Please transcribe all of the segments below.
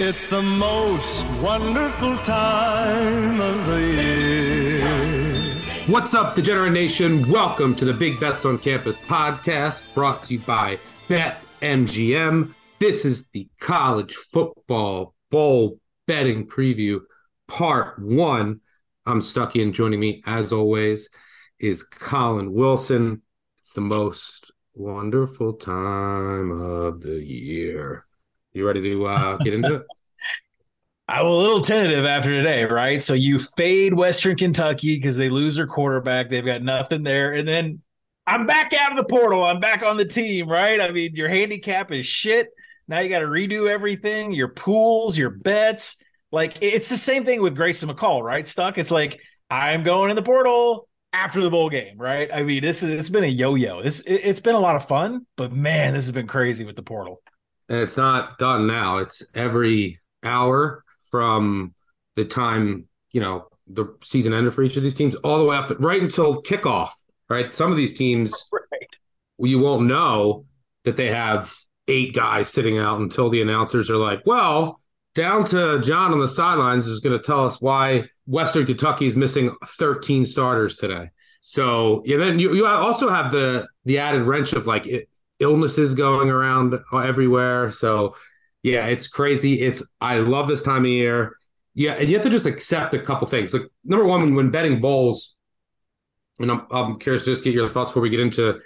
It's the most wonderful time of the year. What's up, Degenerate Nation? Welcome to the Big Bets on Campus podcast, brought to you by BetMGM. This is the College Football Bowl betting preview, part one. I'm Stucky, and joining me, as always, is Colin Wilson. It's the most wonderful time of the year. You ready to get into it? I'm a little tentative after today, right? So you fade Western Kentucky because they lose their quarterback. They've got nothing there. And then I'm back out of the portal. I'm back on the team, right? I mean, your handicap is shit. Now you got to redo everything, your pools, your bets. Like, it's the same thing with Grayson McCall, right, Stuck? It's like, I'm going in the portal after the bowl game, right? I mean, it's been a yo-yo. It's been a lot of fun, but, man, this has been crazy with the portal. And it's not done now. It's every hour from the time, you know, the season ended for each of these teams all the way up right until kickoff, right? Some of these teams, you won't know that they have 8 guys sitting out until the announcers are like, well, down to John on the sidelines is going to tell us why Western Kentucky is missing 13 starters today. So yeah, then you also have the added wrench of like – illnesses going around everywhere. So yeah, it's crazy. I love this time of year. Yeah. And you have to just accept a couple things. Like, number one, when betting bowls, and I'm curious to just get your thoughts before we get into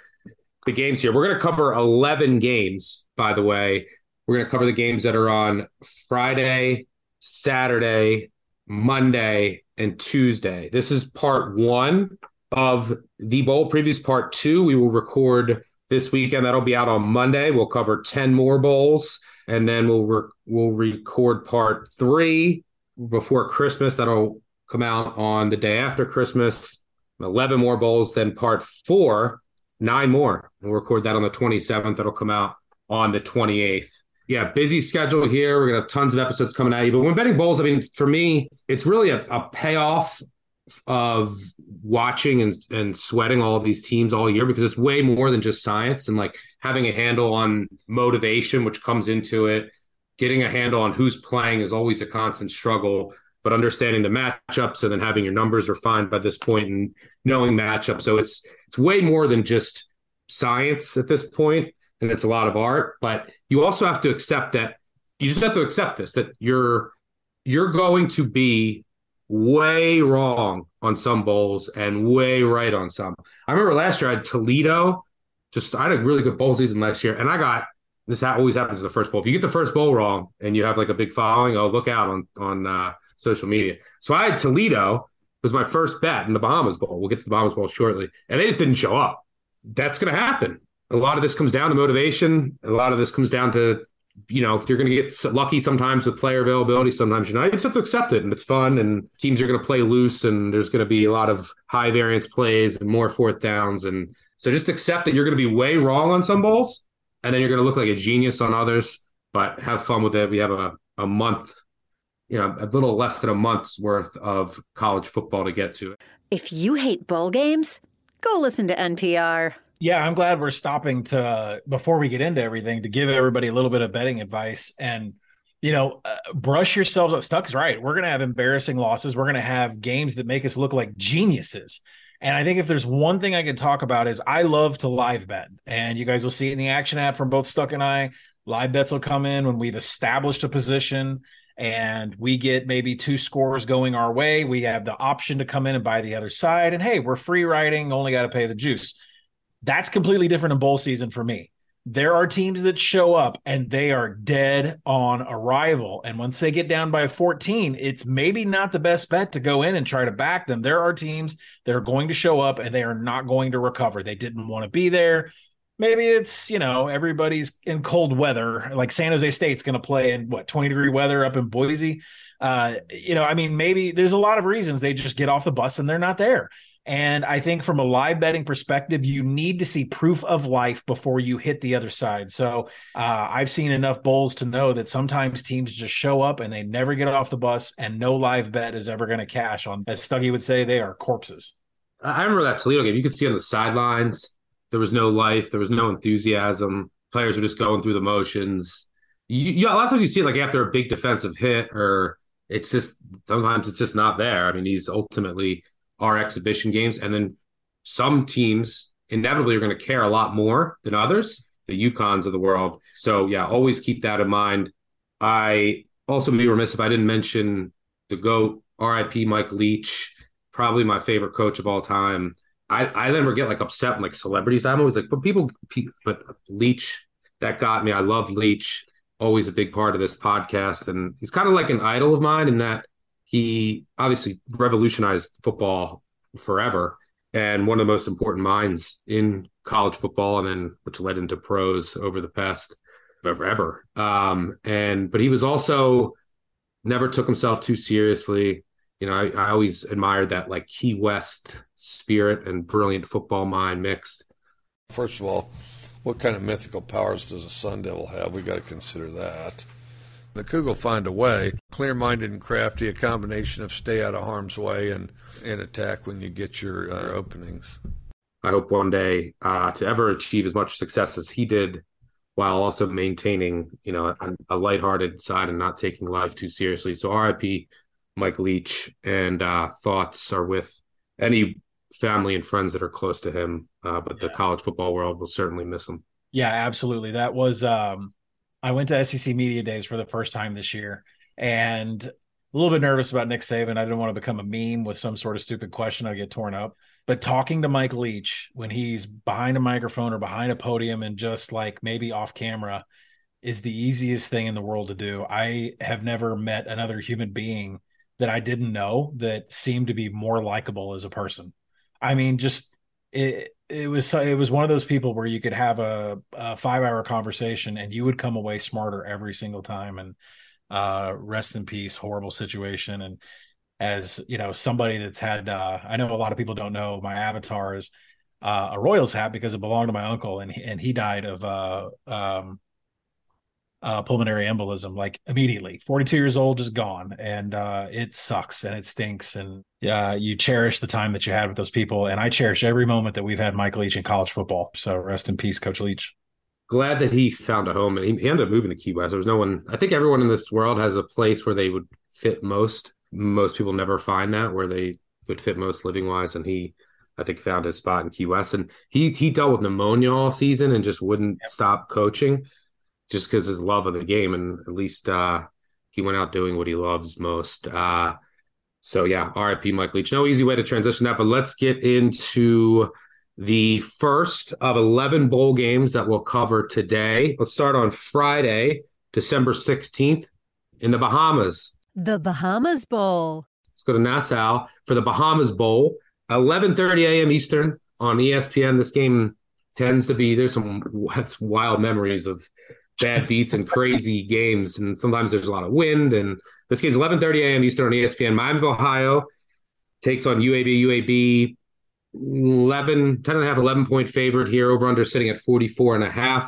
the games here. We're going to cover 11 games, by the way. We're going to cover the games that are on Friday, Saturday, Monday, and Tuesday. This is part one of the bowl previews. Part two, we will record this weekend. That'll be out on Monday. We'll cover 10 more bowls, and then we'll record part three before Christmas. That'll come out on the day after Christmas. 11 more bowls, then part four, 9 more. And we'll record that on the 27th. That'll come out on the 28th. Yeah, busy schedule here. We're going to have tons of episodes coming at you. But when betting bowls, I mean, for me, it's really a payoff of watching and sweating all of these teams all year, because it's way more than just science and like having a handle on motivation, which comes into it. Getting a handle on who's playing is always a constant struggle, but understanding the matchups and then having your numbers refined by this point and knowing matchups. So it's way more than just science at this point, and it's a lot of art. But you also have to accept that you just have to accept this, that you're going to be way wrong on some bowls and way right on some. I remember last year I had Toledo. I had a really good bowl season last year, and I got this. Always happens in the first bowl. If you get the first bowl wrong and you have like a big following, oh, look out on social media. So I had Toledo was my first bet in the Bahamas Bowl. We'll get to the Bahamas Bowl shortly, and they just didn't show up. That's going to happen. A lot of this comes down to motivation. A lot of this comes down to, you know, if you're going to get lucky sometimes with player availability, sometimes you're not. You just have to accept it, and it's fun, and teams are going to play loose, and there's going to be a lot of high variance plays and more fourth downs. And so just accept that you're going to be way wrong on some bowls, and then you're going to look like a genius on others, but have fun with it. We have a month, you know, a little less than a month's worth of college football to get to. If you hate bowl games, go listen to NPR. Yeah, I'm glad we're stopping to, before we get into everything, to give everybody a little bit of betting advice and, brush yourselves up. Stuck's right. We're going to have embarrassing losses. We're going to have games that make us look like geniuses. And I think if there's one thing I can talk about is I love to live bet. And you guys will see it in the action app from both Stuck and I. Live bets will come in when we've established a position and we get maybe two scores going our way. We have the option to come in and buy the other side. And, hey, we're free riding, only got to pay the juice. That's completely different in bowl season for me. There are teams that show up and they are dead on arrival. And once they get down by 14, it's maybe not the best bet to go in and try to back them. There are teams that are going to show up and they are not going to recover. They didn't want to be there. Maybe it's, everybody's in cold weather, like San Jose State's going to play in 20-degree weather up in Boise. Maybe there's a lot of reasons they just get off the bus and they're not there. And I think from a live betting perspective, you need to see proof of life before you hit the other side. So I've seen enough bowls to know that sometimes teams just show up and they never get off the bus, and no live bet is ever going to cash on. As Stuggy would say, they are corpses. I remember that Toledo game. You could see on the sidelines, there was no life. There was no enthusiasm. Players were just going through the motions. A lot of times you see it like after a big defensive hit, or it's just sometimes it's just not there. I mean, these ultimately are exhibition games. And then some teams inevitably are going to care a lot more than others, the UConns of the world. So, yeah, always keep that in mind. I also would be remiss if I didn't mention the GOAT, RIP Mike Leach, probably my favorite coach of all time. I never get upset with celebrities. I'm always but Leach, that got me. I love Leach, always a big part of this podcast. And he's kind of like an idol of mine in that he obviously revolutionized football forever and one of the most important minds in college football, and then which led into pros over the past forever. But he was also never took himself too seriously. I always admired that Key West spirit and brilliant football mind mixed. First of all, what kind of mythical powers does a sun devil have? We've got to consider that. The Cougar will find a way, clear-minded and crafty, a combination of stay out of harm's way and attack when you get your openings. I hope one day to ever achieve as much success as he did while also maintaining, a lighthearted side and not taking life too seriously. So RIP Mike Leach, and thoughts are with any family and friends that are close to him, but the college football world will certainly miss him. Yeah, absolutely. That was... I went to SEC Media Days for the first time this year, and a little bit nervous about Nick Saban. I didn't want to become a meme with some sort of stupid question. I'd get torn up. But talking to Mike Leach when he's behind a microphone or behind a podium and just maybe off camera is the easiest thing in the world to do. I have never met another human being that I didn't know that seemed to be more likable as a person. I mean, just It was one of those people where you could have a 5-hour conversation and you would come away smarter every single time. And rest in peace, horrible situation. And as somebody that's had, I know a lot of people don't know, my avatar is a Royals hat because it belonged to my uncle, and he died of pulmonary embolism, immediately, 42 years old, just gone. And it sucks and it stinks. And you cherish the time that you had with those people. And I cherish every moment that we've had Mike Leach in college football. So rest in peace, Coach Leach. Glad that he found a home, and he ended up moving to Key West. There was no one, I think everyone in this world has a place where they would fit most. Most people never find that where they would fit most living wise. And he, I think, found his spot in Key West, and he dealt with pneumonia all season and just wouldn't stop coaching, just because his love of the game, and at least he went out doing what he loves most. RIP Mike Leach. No easy way to transition that, but let's get into the first of 11 bowl games that we'll cover today. Let's start on Friday, December 16th in the Bahamas. The Bahamas Bowl. Let's go to Nassau for the Bahamas Bowl, 11:30 a.m. Eastern on ESPN. This game tends to be – there's some wild memories of – bad beats and crazy games, and sometimes there's a lot of wind. And this game's 11:30 a.m. Eastern on ESPN. Miami of Ohio takes on UAB. UAB 11.5-point favorite here. Over under sitting at 44.5.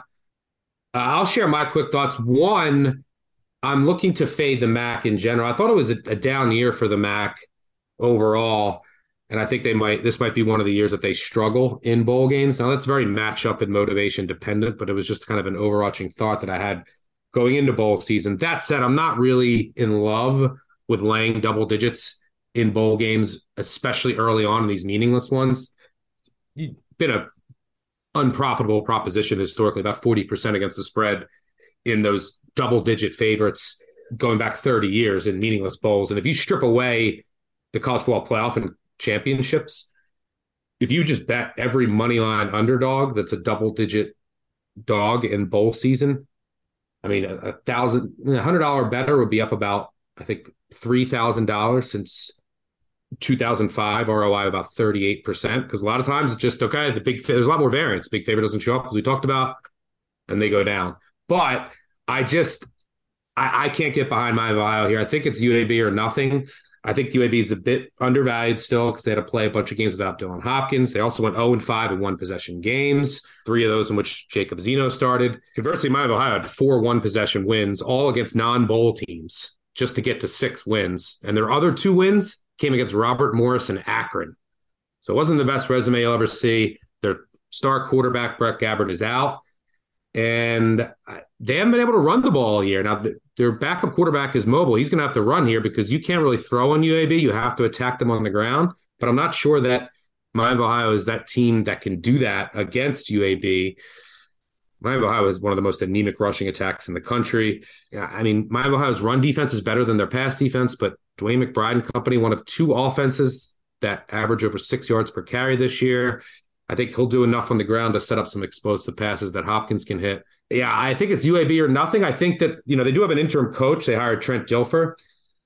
I'll share my quick thoughts. One, I'm looking to fade the MAC in general. I thought it was a down year for the MAC overall. And I think they might, this might be one of the years that they struggle in bowl games. Now that's very matchup and motivation dependent, but it was just kind of an overarching thought that I had going into bowl season. That said, I'm not really in love with laying double digits in bowl games, especially early on in these meaningless ones. It's been a unprofitable proposition historically, about 40% against the spread in those double digit favorites going back 30 years in meaningless bowls. And if you strip away the college football playoff and championships, if you just bet every money line underdog that's a double digit dog in bowl season, I mean, $100 better would be up about, I think, $3,000 since 2005, ROI about 38%, because a lot of times it's just, okay, there's a lot more variance. Big favorite doesn't show up, as we talked about, and they go down. But I can't get behind my bio here. I think it's UAB or nothing. I think UAB is a bit undervalued still because they had to play a bunch of games without Dylan Hopkins. They also went 0-5 in one-possession games, three of those in which Jacob Zeno started. Conversely, Miami of Ohio had 4 one-possession wins, all against non-bowl teams, just to get to 6 wins. And their other 2 wins came against Robert Morris and Akron. So it wasn't the best resume you'll ever see. Their star quarterback, Brett Gabbard, is out. And they haven't been able to run the ball all year. Now, their backup quarterback is mobile. He's going to have to run here because you can't really throw on UAB. You have to attack them on the ground. But I'm not sure that Miami of Ohio is that team that can do that against UAB. Miami of Ohio is one of the most anemic rushing attacks in the country. I mean, Miami of Ohio's run defense is better than their pass defense, but Dwayne McBride and company, one of 2 offenses that average over 6 yards per carry this year. I think he'll do enough on the ground to set up some explosive passes that Hopkins can hit. Yeah, I think it's UAB or nothing. I think that, you know, they do have an interim coach. They hired Trent Dilfer,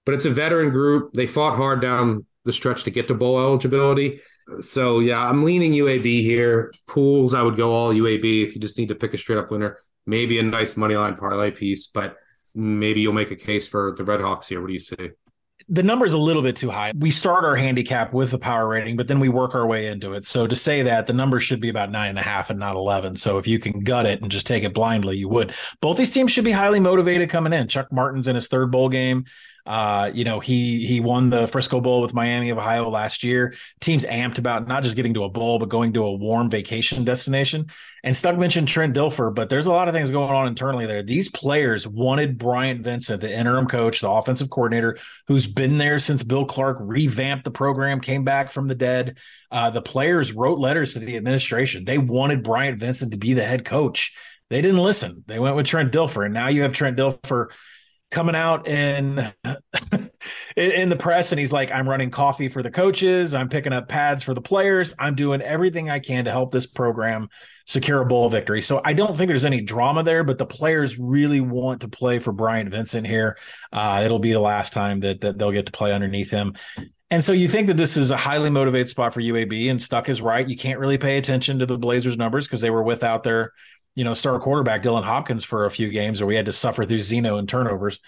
but it's a veteran group. They fought hard down the stretch to get to bowl eligibility. So, yeah, I'm leaning UAB here. Pools, I would go all UAB if you just need to pick a straight-up winner. Maybe a nice money line parlay piece, but maybe you'll make a case for the Red Hawks here. What do you say? The number is a little bit too high. We start our handicap with the power rating, but then we work our way into it. So to say that the number should be about 9.5 and not 11. So if you can gut it and just take it blindly, you would. Both these teams should be highly motivated coming in. Chuck Martin's in his 3rd bowl game. He won the Frisco Bowl with Miami of Ohio last year. Teams amped about not just getting to a bowl, but going to a warm vacation destination. And Stuck mentioned Trent Dilfer, but there's a lot of things going on internally there. These players wanted Bryant Vincent, the interim coach, the offensive coordinator, who's been there since Bill Clark revamped the program, came back from the dead. The players wrote letters to the administration. They wanted Bryant Vincent to be the head coach. They didn't listen. They went with Trent Dilfer, and now you have Trent Dilfer coming out in the press, and he's like, I'm running coffee for the coaches. I'm picking up pads for the players. I'm doing everything I can to help this program secure a bowl victory. So I don't think there's any drama there, but the players really want to play for Bryant Vincent here. It'll be the last time that they'll get to play underneath him. And so you think that this is a highly motivated spot for UAB, and Stuck is right. You can't really pay attention to the Blazers numbers because they were without their star quarterback Dylan Hopkins for a few games, or we had to suffer through Zeno and turnovers.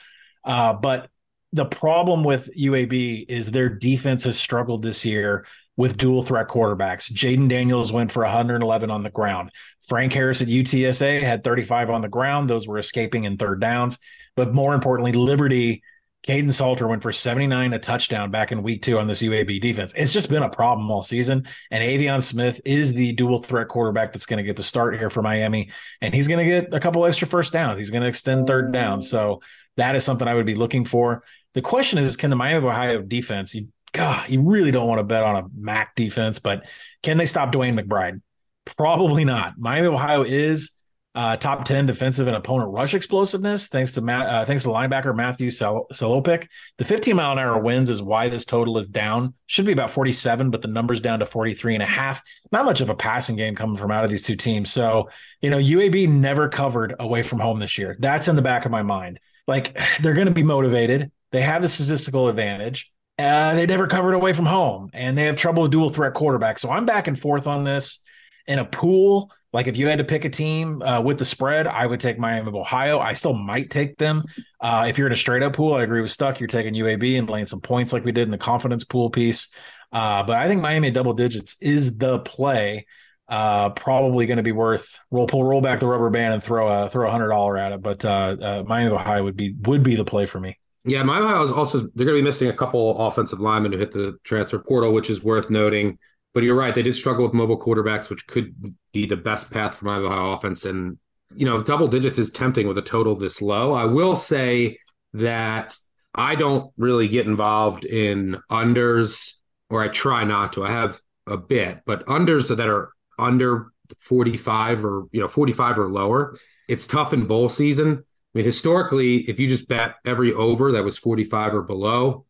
But the problem with UAB is their defense has struggled this year with dual threat quarterbacks. Jaden Daniels went for 111 on the ground. Frank Harris at UTSA had 35 on the ground. Those were escaping in 3rd downs. But more importantly, Liberty, Caden Salter went for 79, a touchdown back in week 2 on this UAB defense. It's just been a problem all season. And Avion Smith is the dual threat quarterback that's going to get the start here for Miami. And he's going to get a couple extra first downs. He's going to extend 3rd down. So that is something I would be looking for. The question is, can the Miami of Ohio defense, you really don't want to bet on a MAC defense, but can they stop Dwayne McBride? Probably not. Miami of Ohio is top 10 defensive and opponent rush explosiveness, thanks to linebacker Matthew Salopik. The 15-mile-an-hour winds is why this total is down. Should be about 47, but the number's down to 43.5. Not much of a passing game coming from out of these two teams. So, UAB never covered away from home this year. That's in the back of my mind. Like, they're going to be motivated. They have the statistical advantage. They never covered away from home, and they have trouble with dual threat quarterbacks. So I'm back and forth on this in a pool. Like, if you had to pick a team with the spread, I would take Miami of Ohio. I still might take them. If you're in a straight-up pool, I agree with Stuck. You're taking UAB and laying some points like we did in the confidence pool piece. But I think Miami double digits is the play. Probably going to be worth roll back the rubber band and throw a $100 at it. But Miami of Ohio would be the play for me. Yeah, Mile High is also, they're going to be missing a couple offensive linemen who hit the transfer portal, which is worth noting. But you're right, they did struggle with mobile quarterbacks, which could be the best path for Mile High offense. And, you know, double digits is tempting with a total this low. I will say that I don't really get involved in unders, or I try not to. I have a bit, but unders that are under 45 or, you know, 45 or lower, it's tough in bowl season. I mean, historically, if you just bet every over that was 45 or below,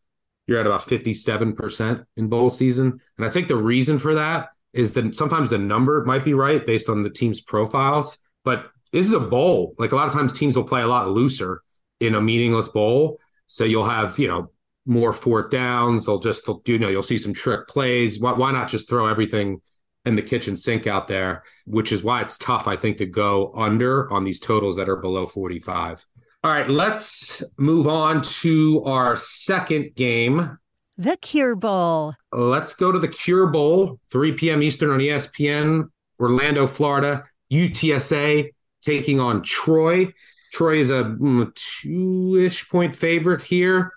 you're at about 57% in bowl season. And I think the reason for that is that sometimes the number might be right based on the team's profiles. But this is a bowl. Like, a lot of times teams will play a lot looser in a meaningless bowl. So you'll have, you know, more fourth downs. They'll just, you know, you'll see some trick plays. Why not just throw everything in the kitchen sink out there, which is why it's tough, I think, to go under on these totals that are below 45. All right, let's move on to our second game. The Cure Bowl. Let's go to the Cure Bowl, 3 p.m. Eastern on ESPN, Orlando, Florida, UTSA taking on Troy. Troy is a 2-ish point favorite here.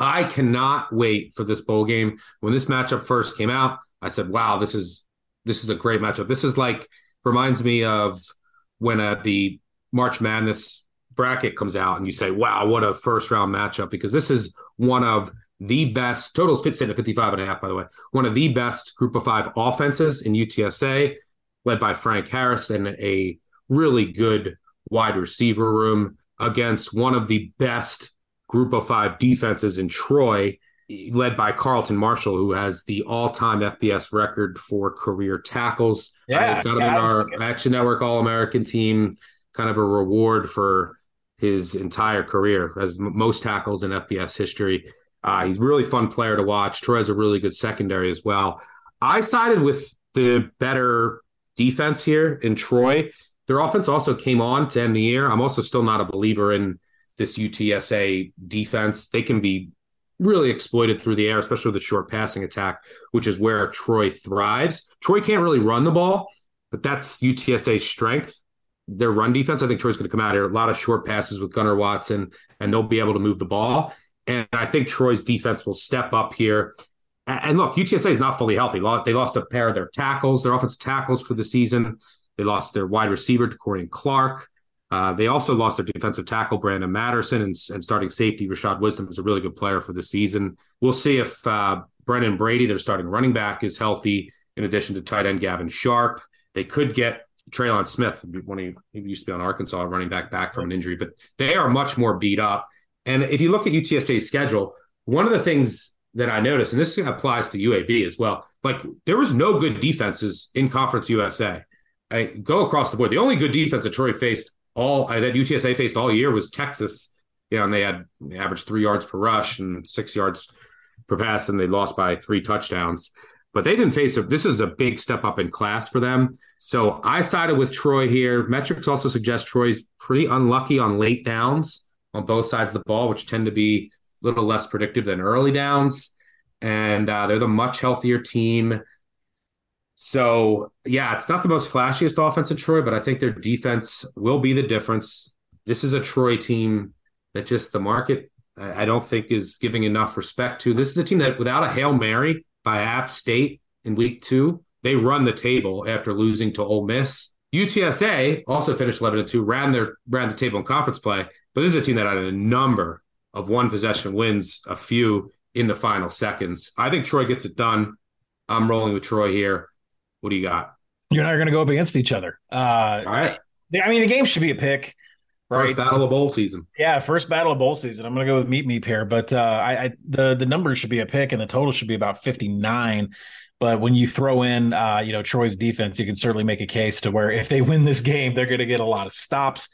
I cannot wait for this bowl game. When this matchup first came out, I said, wow, this is a great matchup. This is like, reminds me of when the March Madness bracket comes out and you say, wow, what a first round matchup, because this is one of the best, totals fits in at 55.5, by the way, one of the best group of five offenses in UTSA, led by Frank Harris and a really good wide receiver room, against one of the best group of five defenses in Troy, led by Carlton Marshall, who has the all-time FBS record for career tackles. Yeah, they've got him in our Action Network All-American team, kind of a reward for his entire career as most tackles in FBS history. He's a really fun player to watch. Troy has a really good secondary as well. I sided with the better defense here in Troy. Their offense also came on to end the year. I'm also still not a believer in this UTSA defense. They can be really exploited through the air, especially with the short passing attack, which is where Troy thrives. Troy can't really run the ball, but that's UTSA's strength. Their run defense, I think Troy's going to come out here. A lot of short passes with Gunnar Watson, and they'll be able to move the ball. And I think Troy's defense will step up here. And look, UTSA is not fully healthy. They lost a pair of their tackles, their offensive tackles for the season. They lost their wide receiver, Corey Clark. They also lost their defensive tackle, Brandon Matterson, and starting safety, Rashad Wisdom, is a really good player for the season. We'll see if Brennan Brady, their starting running back, is healthy, in addition to tight end Gavin Sharp. They could get Traylon Smith, when he used to be on Arkansas, running back from an injury, but they are much more beat up. And if you look at UTSA's schedule, one of the things that I noticed, and this applies to UAB as well, like, there was no good defenses in Conference USA. I go across the board. The only good defense that Troy faced that UTSA faced all year was Texas, you know, and they had averaged 3 yards per rush and 6 yards per pass, and they lost by 3 touchdowns. But they didn't face it. This is a big step up in class for them. So I sided with Troy here. Metrics also suggest Troy's pretty unlucky on late downs on both sides of the ball, which tend to be a little less predictive than early downs. And they're the much healthier team. So, yeah, it's not the most flashiest offense in Troy, but I think their defense will be the difference. This is a Troy team that just the market, I don't think, is giving enough respect to. This is a team that, without a Hail Mary by App State in week 2, they run the table after losing to Ole Miss. UTSA also finished 11-2, ran the table in conference play, but this is a team that had a number of one-possession wins, a few in the final seconds. I think Troy gets it done. I'm rolling with Troy here. What do you got? You and I are going to go up against each other. All right. I mean, the game should be a pick. Right? First battle of bowl season. Yeah, first battle of bowl season. I'm going to go with meet me pair, but the number should be a pick, and the total should be about 59. But when you throw in, you know, Troy's defense, you can certainly make a case to where if they win this game, they're going to get a lot of stops.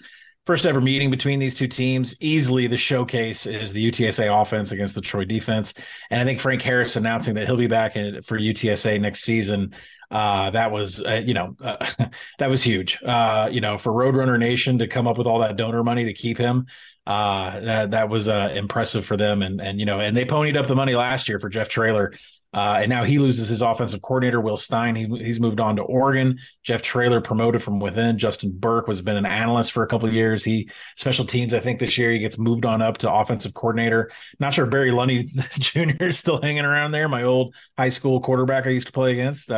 First ever meeting between these two teams. Easily the showcase is the UTSA offense against the Troy defense. And I think Frank Harris announcing that he'll be back for UTSA next season. That was huge, for Roadrunner Nation to come up with all that donor money to keep him. That was impressive for them. And they ponied up the money last year for Jeff Traylor And now he loses his offensive coordinator, Will Stein. He's moved on to Oregon. Jeff Traylor promoted from within. Justin Burke has been an analyst for a couple of years. He special teams, I think this year he gets moved on up to offensive coordinator. Not sure Barry Lundy Jr. is still hanging around there. My old high school quarterback I used to play against.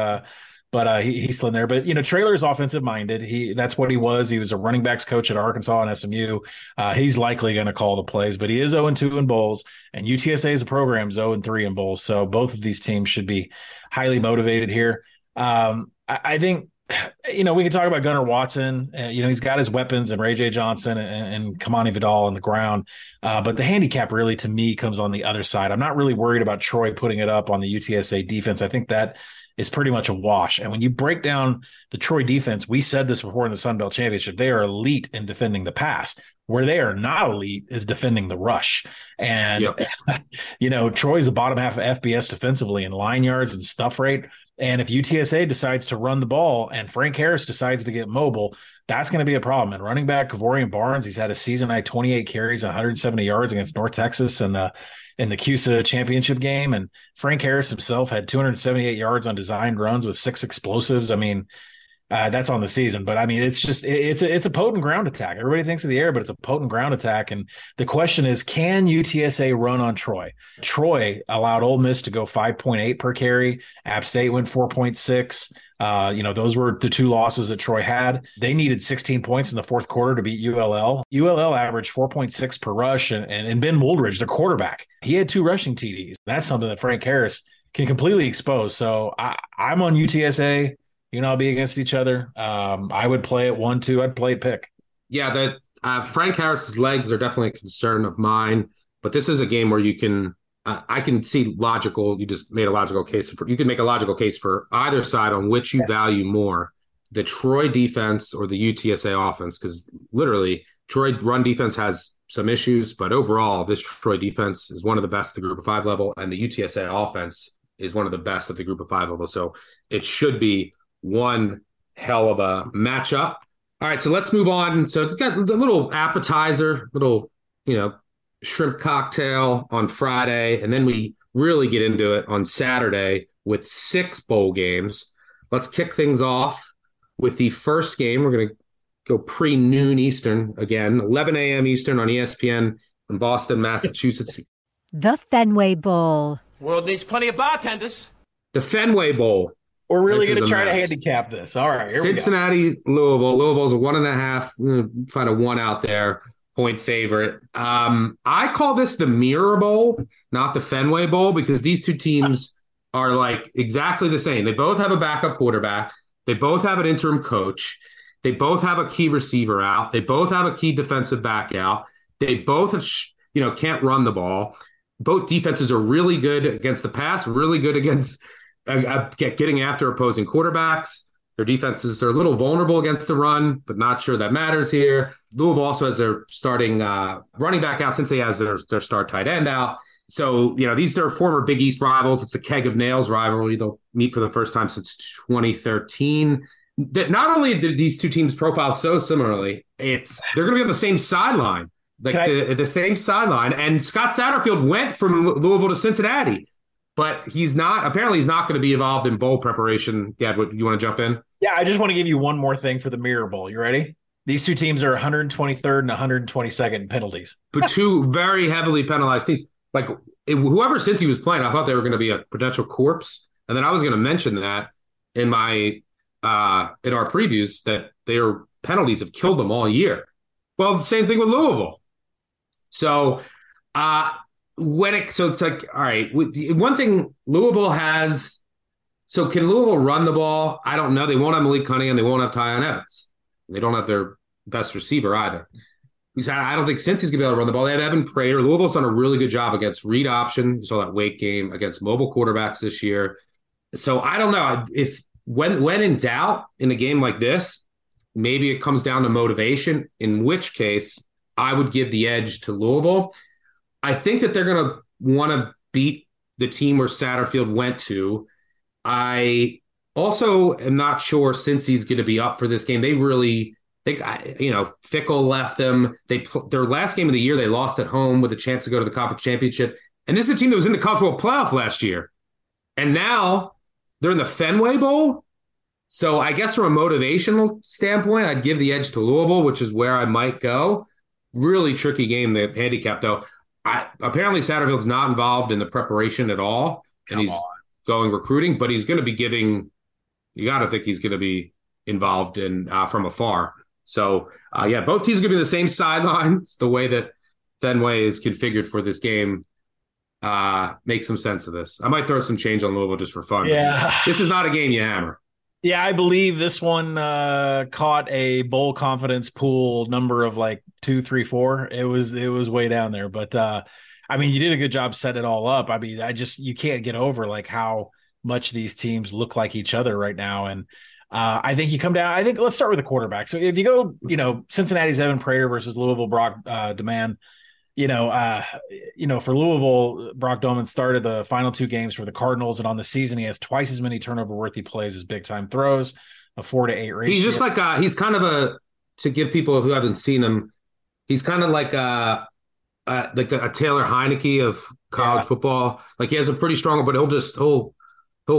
But he's still in there. But, you know, Traylor's offensive minded. That's what he was. He was a running backs coach at Arkansas and SMU. He's likely going to call the plays, but he is 0-2 in bowls, and UTSA as a program is 0-3 in bowls. So both of these teams should be highly motivated here. I think, you know, we can talk about Gunnar Watson. You know, he's got his weapons and Ray J. Johnson and Kamani Vidal on the ground. But the handicap really, to me, comes on the other side. I'm not really worried about Troy putting it up on the UTSA defense. I think that is pretty much a wash. And when you break down the Troy defense, we said this before in the Sun Belt Championship, they are elite in defending the pass. Where they are not elite is defending the rush. And, you know, Troy's the bottom half of FBS defensively in line yards and stuff rate. And if UTSA decides to run the ball and Frank Harris decides to get mobile, that's going to be a problem. And running back Kavorian Barnes, he's had a season-high 28 carries and 170 yards against North Texas and in the CUSA championship game. And Frank Harris himself had 278 yards on designed runs with 6 explosives. I mean, that's on the season, but I mean, it's just, it's a potent ground attack. Everybody thinks of the air, but it's a potent ground attack. And the question is, can UTSA run on Troy? Troy allowed Ole Miss to go 5.8 per carry. App State went 4.6. You know, those were the two losses that Troy had. They needed 16 points in the fourth quarter to beat ULL. ULL averaged 4.6 per rush, and Ben Wooldridge, their quarterback, he had 2 rushing TDs. That's something that Frank Harris can completely expose. So I'm on UTSA. You and I'll be against each other. I would play it 1-2. I'd play pick. Yeah, that Frank Harris's legs are definitely a concern of mine. But this is a game where you can, I can see logical. You just made a logical case for. You can make a logical case for either side on which you value more, the Troy defense or the UTSA offense, because literally Troy run defense has some issues, but overall this Troy defense is one of the best at the Group of 5 level, and the UTSA offense is one of the best at the Group of 5 level. So it should be one hell of a matchup. All right, so let's move on. So it's got a little appetizer, little, you know, shrimp cocktail on Friday, and then we really get into it on Saturday with 6 bowl games. Let's kick things off with the first game. We're going to go pre-noon Eastern again, 11 a.m. Eastern on ESPN in Boston, Massachusetts. The Fenway Bowl. World needs plenty of bartenders. The Fenway Bowl. We're really going to try to handicap this. All right, here Cincinnati, we go. Louisville. Louisville's a 1.5. Find a 1 out there. Point favorite. I call this the Mirror Bowl, not the Fenway Bowl, because these two teams are like exactly the same. They both have a backup quarterback. They both have an interim coach. They both have a key receiver out. They both have a key defensive back out. They both have, you know, can't run the ball. Both defenses are really good against the pass, really good against getting after opposing quarterbacks. Their defenses are a little vulnerable against the run, but not sure that matters here. Louisville also has their starting running back out, since he has their star tight end out. So, you know, these are former Big East rivals. It's the keg of nails rivalry. They'll meet for the first time since 2013. That not only did these two teams profile so similarly, they're going to be on the same sideline, like the same sideline. And Scott Satterfield went from Louisville to Cincinnati. But he's not going to be involved in bowl preparation. Gab, you want to jump in? Yeah, I just want to give you one more thing for the Mirror Bowl. You ready? These two teams are 123rd and 122nd in penalties. But two very heavily penalized teams. Like, whoever Cincy was playing, I thought they were going to be a potential corpse. And then I was going to mention that in my in our previews that their penalties have killed them all year. Well, same thing with Louisville. So, so it's like, all right, one thing Louisville has, so can Louisville run the ball? I don't know. They won't have Malik Cunningham. They won't have Tyon Evans. They don't have their best receiver either. I don't think Cincy's going to be able to run the ball. They have Evan Prater. Louisville's done a really good job against read option. You saw that Wake game against mobile quarterbacks this year. So I don't know. If when in doubt in a game like this, maybe it comes down to motivation, in which case I would give the edge to Louisville. I think that they're going to want to beat the team where Satterfield went to. I also am not sure Cincy's going to be up for this game. Fickle left them. Their last game of the year, they lost at home with a chance to go to the conference championship. And this is a team that was in the College World Playoff last year. And now they're in the Fenway Bowl. So I guess from a motivational standpoint, I'd give the edge to Louisville, which is where I might go. Really tricky game, the handicap, though. Apparently Satterfield's not involved in the preparation at all, and he's going recruiting, but he's going to be giving – you got to think he's going to be involved in from afar. So, yeah, both teams are going to be the same sidelines. The way that Fenway is configured for this game makes some sense of this. I might throw some change on Louisville just for fun. Yeah. This is not a game you hammer. Yeah, I believe this one caught a bowl confidence pool number of like 2, 3, 4. It was way down there. But, I mean, you did a good job setting it all up. I mean, you can't get over like how much these teams look like each other right now. And I think you come down. I think let's start with the quarterback. So if you go, Cincinnati's Evan Prater versus Louisville Brock Domann. For Louisville, Brock Domann started the final two games for the Cardinals, and on the season, he has twice as many turnover-worthy plays as big-time throws, a 4-8 ratio. He's just like he's kind of to give people who haven't seen him, he's kind of like a Taylor Heineke of college football. Like he has a pretty strong, but he'll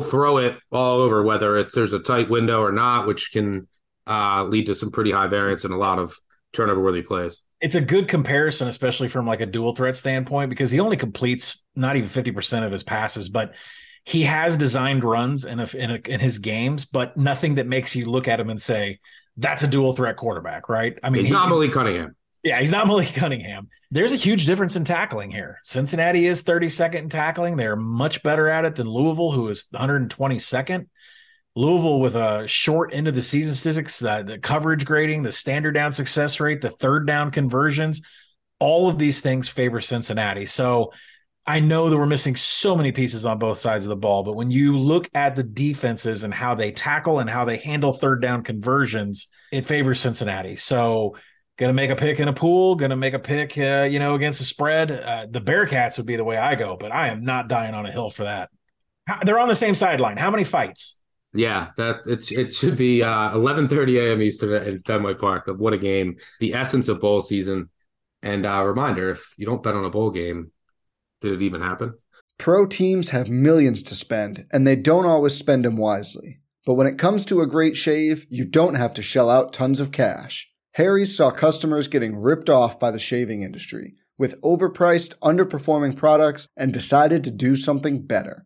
throw it all over, whether there's a tight window or not, which can lead to some pretty high variance and a lot of turnover-worthy plays. It's a good comparison, especially from like a dual threat standpoint, because he only completes not even 50% of his passes, but he has designed runs in his games, but nothing that makes you look at him and say, that's a dual threat quarterback, right? I mean, he's not Malik Cunningham. Yeah, he's not Malik Cunningham. There's a huge difference in tackling here. Cincinnati is 32nd in tackling. They're much better at it than Louisville, who is 122nd. Louisville with a short end of the season statistics, the coverage grading, the standard down success rate, the third down conversions, all of these things favor Cincinnati. So I know that we're missing so many pieces on both sides of the ball, but when you look at the defenses and how they tackle and how they handle third down conversions, it favors Cincinnati. So going to make a pick in a pool, going to make a pick, against the spread. The Bearcats would be the way I go, but I am not dying on a hill for that. They're on the same sideline. How many fights? Yeah, that it should be 11:30 a.m. Eastern in Fenway Park. What a game. The essence of bowl season. And a reminder, if you don't bet on a bowl game, did it even happen? Pro teams have millions to spend, and they don't always spend them wisely. But when it comes to a great shave, you don't have to shell out tons of cash. Harry's saw customers getting ripped off by the shaving industry with overpriced, underperforming products and decided to do something better.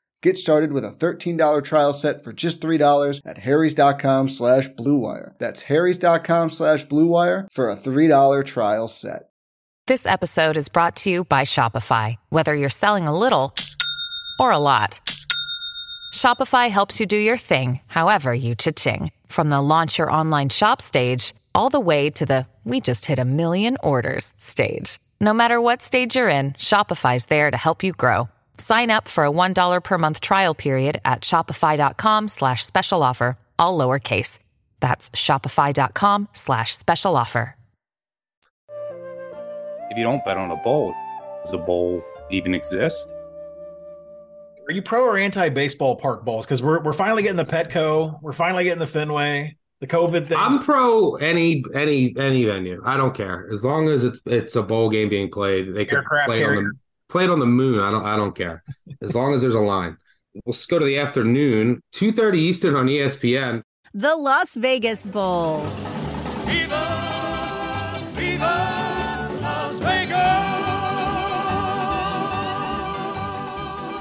Get started with a $13 trial set for just $3 at harrys.com/bluewire. That's harrys.com/bluewire for a $3 trial set. This episode is brought to you by Shopify. Whether you're selling a little or a lot, Shopify helps you do your thing, however you cha-ching. From the launch your online shop stage, all the way to the we just hit 1 million orders stage. No matter what stage you're in, Shopify's there to help you grow. Sign up for a $1 per month trial period at shopify.com/special offer, all lowercase. That's shopify.com/special offer. If you don't bet on a bowl, does the bowl even exist? Are you pro or anti baseball park bowls? Because we're finally getting the Petco, we're finally getting the Fenway, the COVID thing. I'm pro any venue. I don't care as long as it's a bowl game being played. They can play on the. Play it on the moon. I don't care. As long as there's a line. We'll go to the afternoon, 2:30 Eastern on ESPN. The Las Vegas Bowl. Viva, viva Las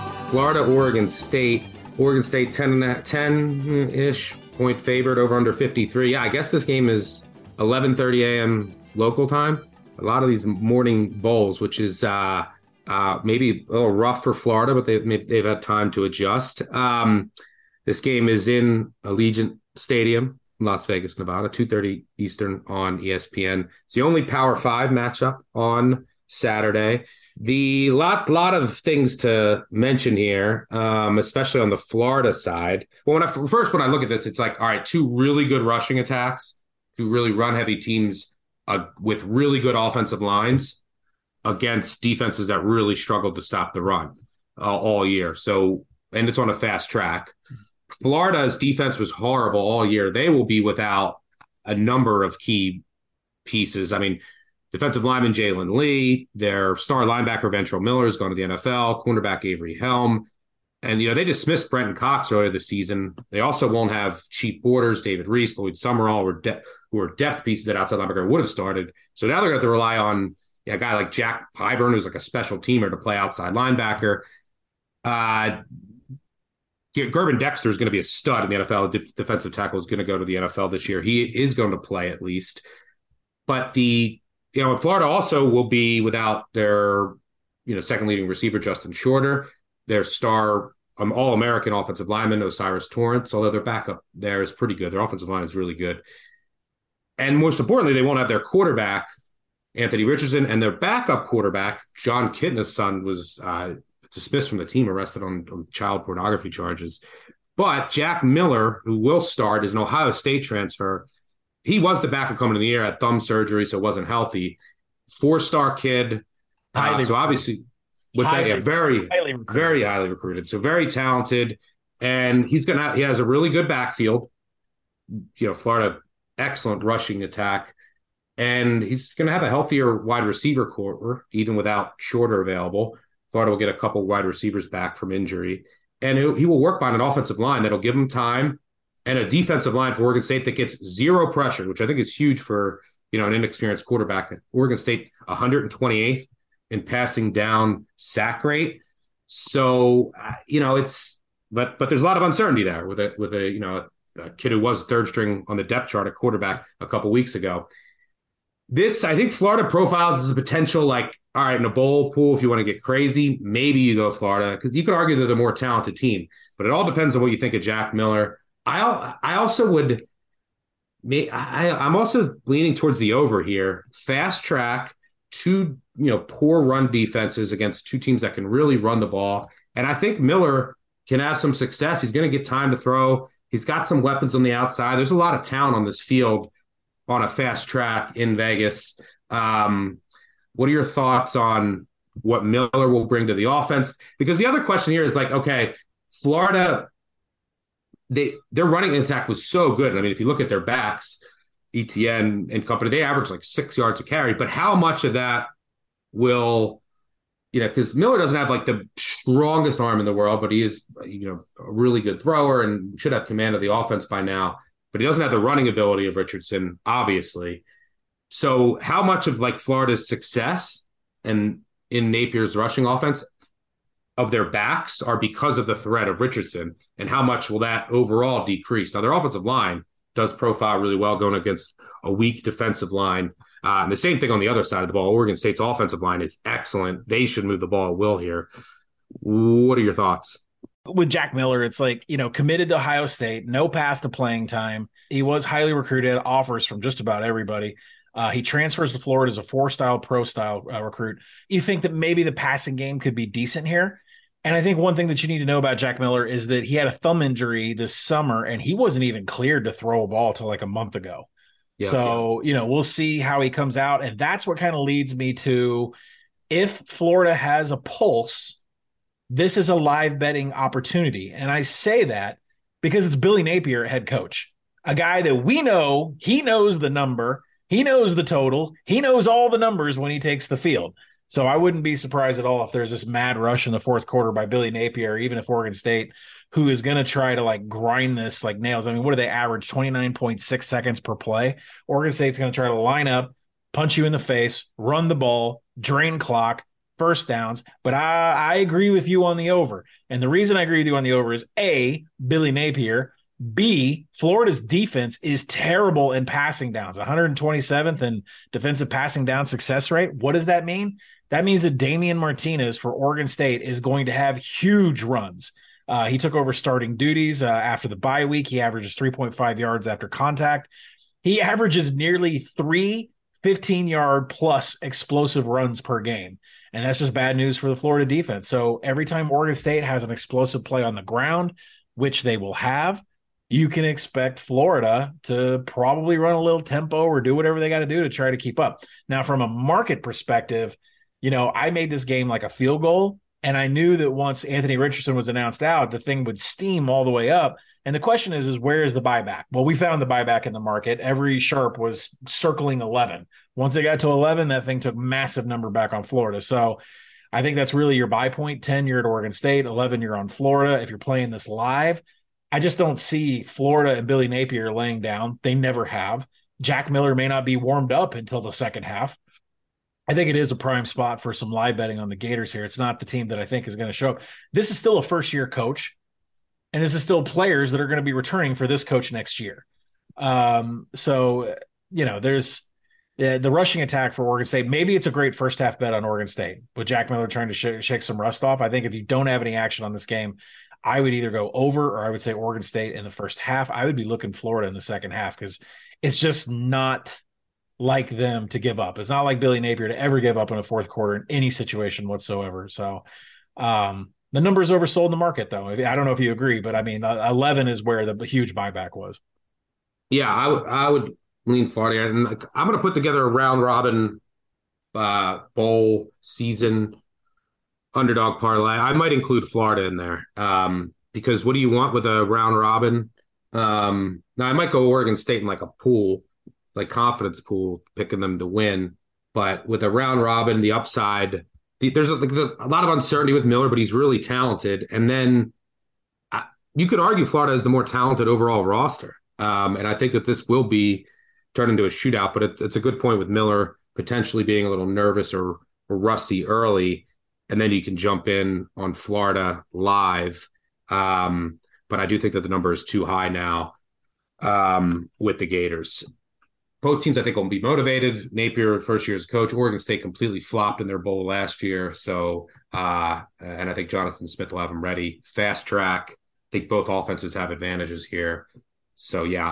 Vegas! Florida, Oregon State. Oregon State 10-ish point favorite, over under 53. Yeah, I guess this game is 11:30 a.m. local time. A lot of these morning bowls, which is Maybe a little rough for Florida, but they've had time to adjust. This game is in Allegiant Stadium, Las Vegas, Nevada, 2:30 Eastern on ESPN. It's the only Power 5 matchup on Saturday. The lot of things to mention here, especially on the Florida side. Well, when I look at this, it's like, all right, two really good rushing attacks, two really run-heavy teams with really good offensive lines against defenses that really struggled to stop the run all year. So, and it's on a fast track. Florida's defense was horrible all year. They will be without a number of key pieces. I mean, defensive lineman Jalen Lee, their star linebacker Ventrell Miller is going to the NFL, cornerback Avery Helm. And, you know, they dismissed Brenton Cox earlier this season. They also won't have Chief Borders, David Reese, Lloyd Summerall, who are depth pieces that outside linebacker would have started. So now they're going to have to rely on a guy like Jack Pyburn, who's like a special teamer, to play outside linebacker. Gervin Dexter is going to be a stud in the NFL. Defensive tackle is going to go to the NFL this year. He is going to play at least. But Florida also will be without their, second leading receiver, Justin Shorter, their star All-American offensive lineman, Osiris Torrance, although their backup there is pretty good. Their offensive line is really good. And most importantly, they won't have their quarterback, Anthony Richardson, and their backup quarterback, John Kitna's son, was dismissed from the team, arrested on child pornography charges. But Jack Miller, who will start, is an Ohio State transfer. He was the backup coming in the air, had thumb surgery, so wasn't healthy. 4-star kid. So obviously, very highly recruited. So very talented. And he has a really good backfield. Florida, excellent rushing attack. And he's going to have a healthier wide receiver core, even without Shorter available. Florida will get a couple wide receivers back from injury. And he will work behind an offensive line that'll give him time, and a defensive line for Oregon State that gets zero pressure, which I think is huge for, an inexperienced quarterback. Oregon State, 128th in passing down sack rate. So, but there's a lot of uncertainty there with a kid who was third string on the depth chart at quarterback a couple weeks ago. This, I think Florida profiles as a potential, like, all right, in a bowl pool, if you want to get crazy, maybe you go Florida, because you could argue they're the more talented team. But it all depends on what you think of Jack Miller. I'm also leaning towards the over here. Fast track, two, poor run defenses against two teams that can really run the ball. And I think Miller can have some success. He's going to get time to throw. He's got some weapons on the outside. There's a lot of talent on this field on a fast track in Vegas. What are your thoughts on what Miller will bring to the offense? Because the other question here is like, okay, Florida, their running attack was so good. I mean, if you look at their backs, ETN and company, they average like 6 yards a carry, but how much of that will, because Miller doesn't have like the strongest arm in the world, but he is, a really good thrower and should have command of the offense by now. But he doesn't have the running ability of Richardson, obviously. So how much of like Florida's success and in Napier's rushing offense of their backs are because of the threat of Richardson, and how much will that overall decrease? Now, their offensive line does profile really well going against a weak defensive line. And the same thing on the other side of the ball. Oregon State's offensive line is excellent. They should move the ball at will here. What are your thoughts? With Jack Miller, it's like, committed to Ohio State, no path to playing time. He was highly recruited, offers from just about everybody. He transfers to Florida as a pro-style recruit. You think that maybe the passing game could be decent here. And I think one thing that you need to know about Jack Miller is that he had a thumb injury this summer, and he wasn't even cleared to throw a ball till like a month ago. Yeah, so, we'll see how he comes out. And that's what kind of leads me to, if Florida has a pulse, this is a live betting opportunity. And I say that because it's Billy Napier, head coach, a guy that we know, he knows the number, he knows the total, he knows all the numbers when he takes the field. So I wouldn't be surprised at all if there's this mad rush in the fourth quarter by Billy Napier, even if Oregon State, who is going to try to like grind this like nails. I mean, what do they average? 29.6 seconds per play. Oregon State's going to try to line up, punch you in the face, run the ball, drain clock, first downs, but I agree with you on the over. And the reason I agree with you on the over is A, Billy Napier, B, Florida's defense is terrible in passing downs, 127th in defensive passing down success rate. What does that mean? That means that Damian Martinez for Oregon State is going to have huge runs. He took over starting duties after the bye week. He averages 3.5 yards after contact. He averages nearly 3 15-yard plus explosive runs per game. And that's just bad news for the Florida defense. So every time Oregon State has an explosive play on the ground, which they will have, you can expect Florida to probably run a little tempo or do whatever they got to do to try to keep up. Now, from a market perspective, you know, I made this game like a field goal, and I knew that once Anthony Richardson was announced out, the thing would steam all the way up. And the question is where is the buyback? Well, we found the buyback in the market. Every sharp was circling 11. Once it got to 11, that thing took massive number back on Florida. So I think that's really your buy point. 10, you're at Oregon State. 11, you're on Florida. If you're playing this live, I just don't see Florida and Billy Napier laying down. They never have. Jack Miller may not be warmed up until the second half. I think it is a prime spot for some live betting on the Gators here. It's not the team that I think is going to show up. This is still a first-year coach. And this is still players that are going to be returning for this coach next year. So, you know, there's the rushing attack for Oregon State. Maybe it's a great first half bet on Oregon State with Jack Miller trying to shake some rust off. I think if you don't have any action on this game, I would either go over or I would say Oregon State in the first half. I would be looking Florida in the second half because it's just not like them to give up. It's not like Billy Napier to ever give up in the fourth quarter in any situation whatsoever. So, the number is oversold in the market, though. I don't know if you agree, but, I mean, 11 is where the huge buyback was. Yeah, I would lean Florida. And I'm going to put together a round-robin bowl season underdog parlay. I might include Florida in there because what do you want with a round-robin? Now, I might go Oregon State in like a pool, like confidence pool, picking them to win. But with a round-robin, the upside – there's a lot of uncertainty with Miller, but he's really talented. And then you could argue Florida is the more talented overall roster. And I think that this will be turned into a shootout, but it's a good point with Miller potentially being a little nervous or rusty early. And then you can jump in on Florida live. But I do think that the number is too high now with the Gators. Both teams, I think, will be motivated. Napier, first year as a coach. Oregon State completely flopped in their bowl last year. So, and I think Jonathan Smith will have them ready. Fast track. I think both offenses have advantages here. So, yeah,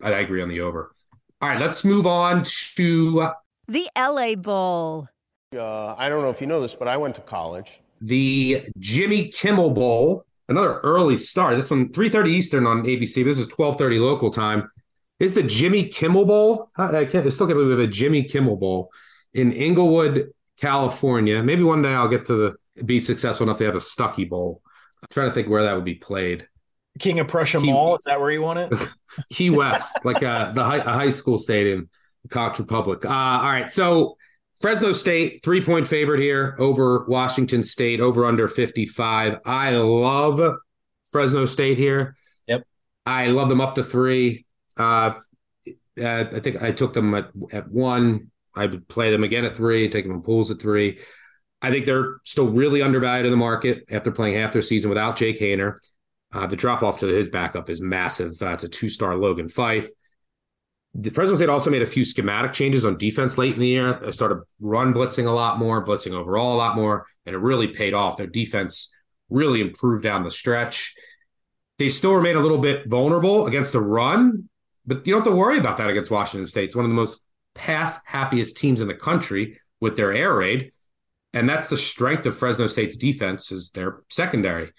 I agree on the over. All right, let's move on to the LA Bowl. I don't know if you know this, but I went to college. The Jimmy Kimmel Bowl, another early start. This one, 3:30 Eastern on ABC. This is 12:30 local time. Is the Jimmy Kimmel Bowl? I still can't believe we have a Jimmy Kimmel Bowl in Inglewood, California. Maybe one day I'll get to be successful enough to have a Stucky Bowl. I'm trying to think where that would be played. King of Prussia Mall? Is that where you want it? Key West, like a high school stadium, Cox Republic. All right, so Fresno State, 3-point favorite here over Washington State, over under 55. I love Fresno State here. Yep. I love them up to 3. I think I took them at 1. I would play them again at 3, take them in pools at 3. I think they're still really undervalued in the market after playing half their season without Jake Hayner. The drop-off to his backup is massive. It's a 2-star Logan Fife. Fresno State also made a few schematic changes on defense late in the year. They started run blitzing a lot more, blitzing overall a lot more, and it really paid off. Their defense really improved down the stretch. They still remain a little bit vulnerable against the run, but you don't have to worry about that against Washington State. It's one of the most pass-happiest teams in the country with their air raid, and that's the strength of Fresno State's defense is their secondary.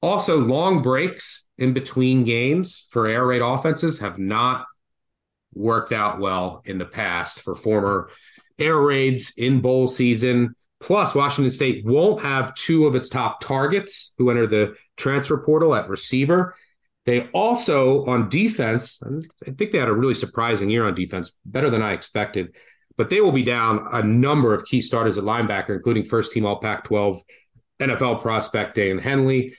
Also, long breaks in between games for air raid offenses have not worked out well in the past for former air raids in bowl season. Plus, Washington State won't have 2 of its top targets who enter the transfer portal at receiver. They also, on defense, I think they had a really surprising year on defense, better than I expected, but they will be down a number of key starters at linebacker, including first-team All-Pac-12 NFL prospect Dayan Henley.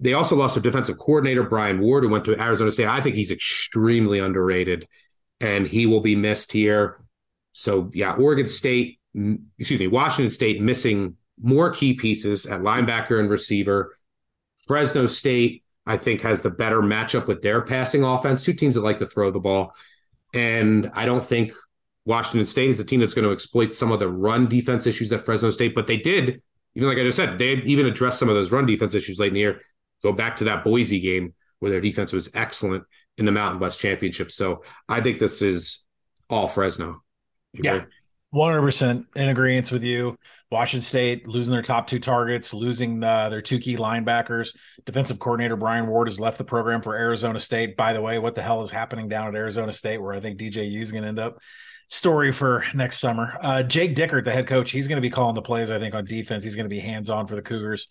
They also lost their defensive coordinator, Brian Ward, who went to Arizona State. I think he's extremely underrated, and he will be missed here. So, yeah, Washington State missing more key pieces at linebacker and receiver. Fresno State, I think, has the better matchup with their passing offense. 2 teams that like to throw the ball. And I don't think Washington State is a team that's going to exploit some of the run defense issues that Fresno State, but they did, even like I just said, they even addressed some of those run defense issues late in the year. Go back to that Boise game where their defense was excellent in the Mountain West Championship. So I think this is all Fresno. Yeah, 100% in agreement with you. Washington State losing their top two targets, losing their two key linebackers. Defensive coordinator Brian Ward has left the program for Arizona State. By the way, what the hell is happening down at Arizona State, where I think DJU is going to end up? Story for next summer. Jake Dickert, the head coach, he's going to be calling the plays, I think, on defense. He's going to be hands-on for the Cougars,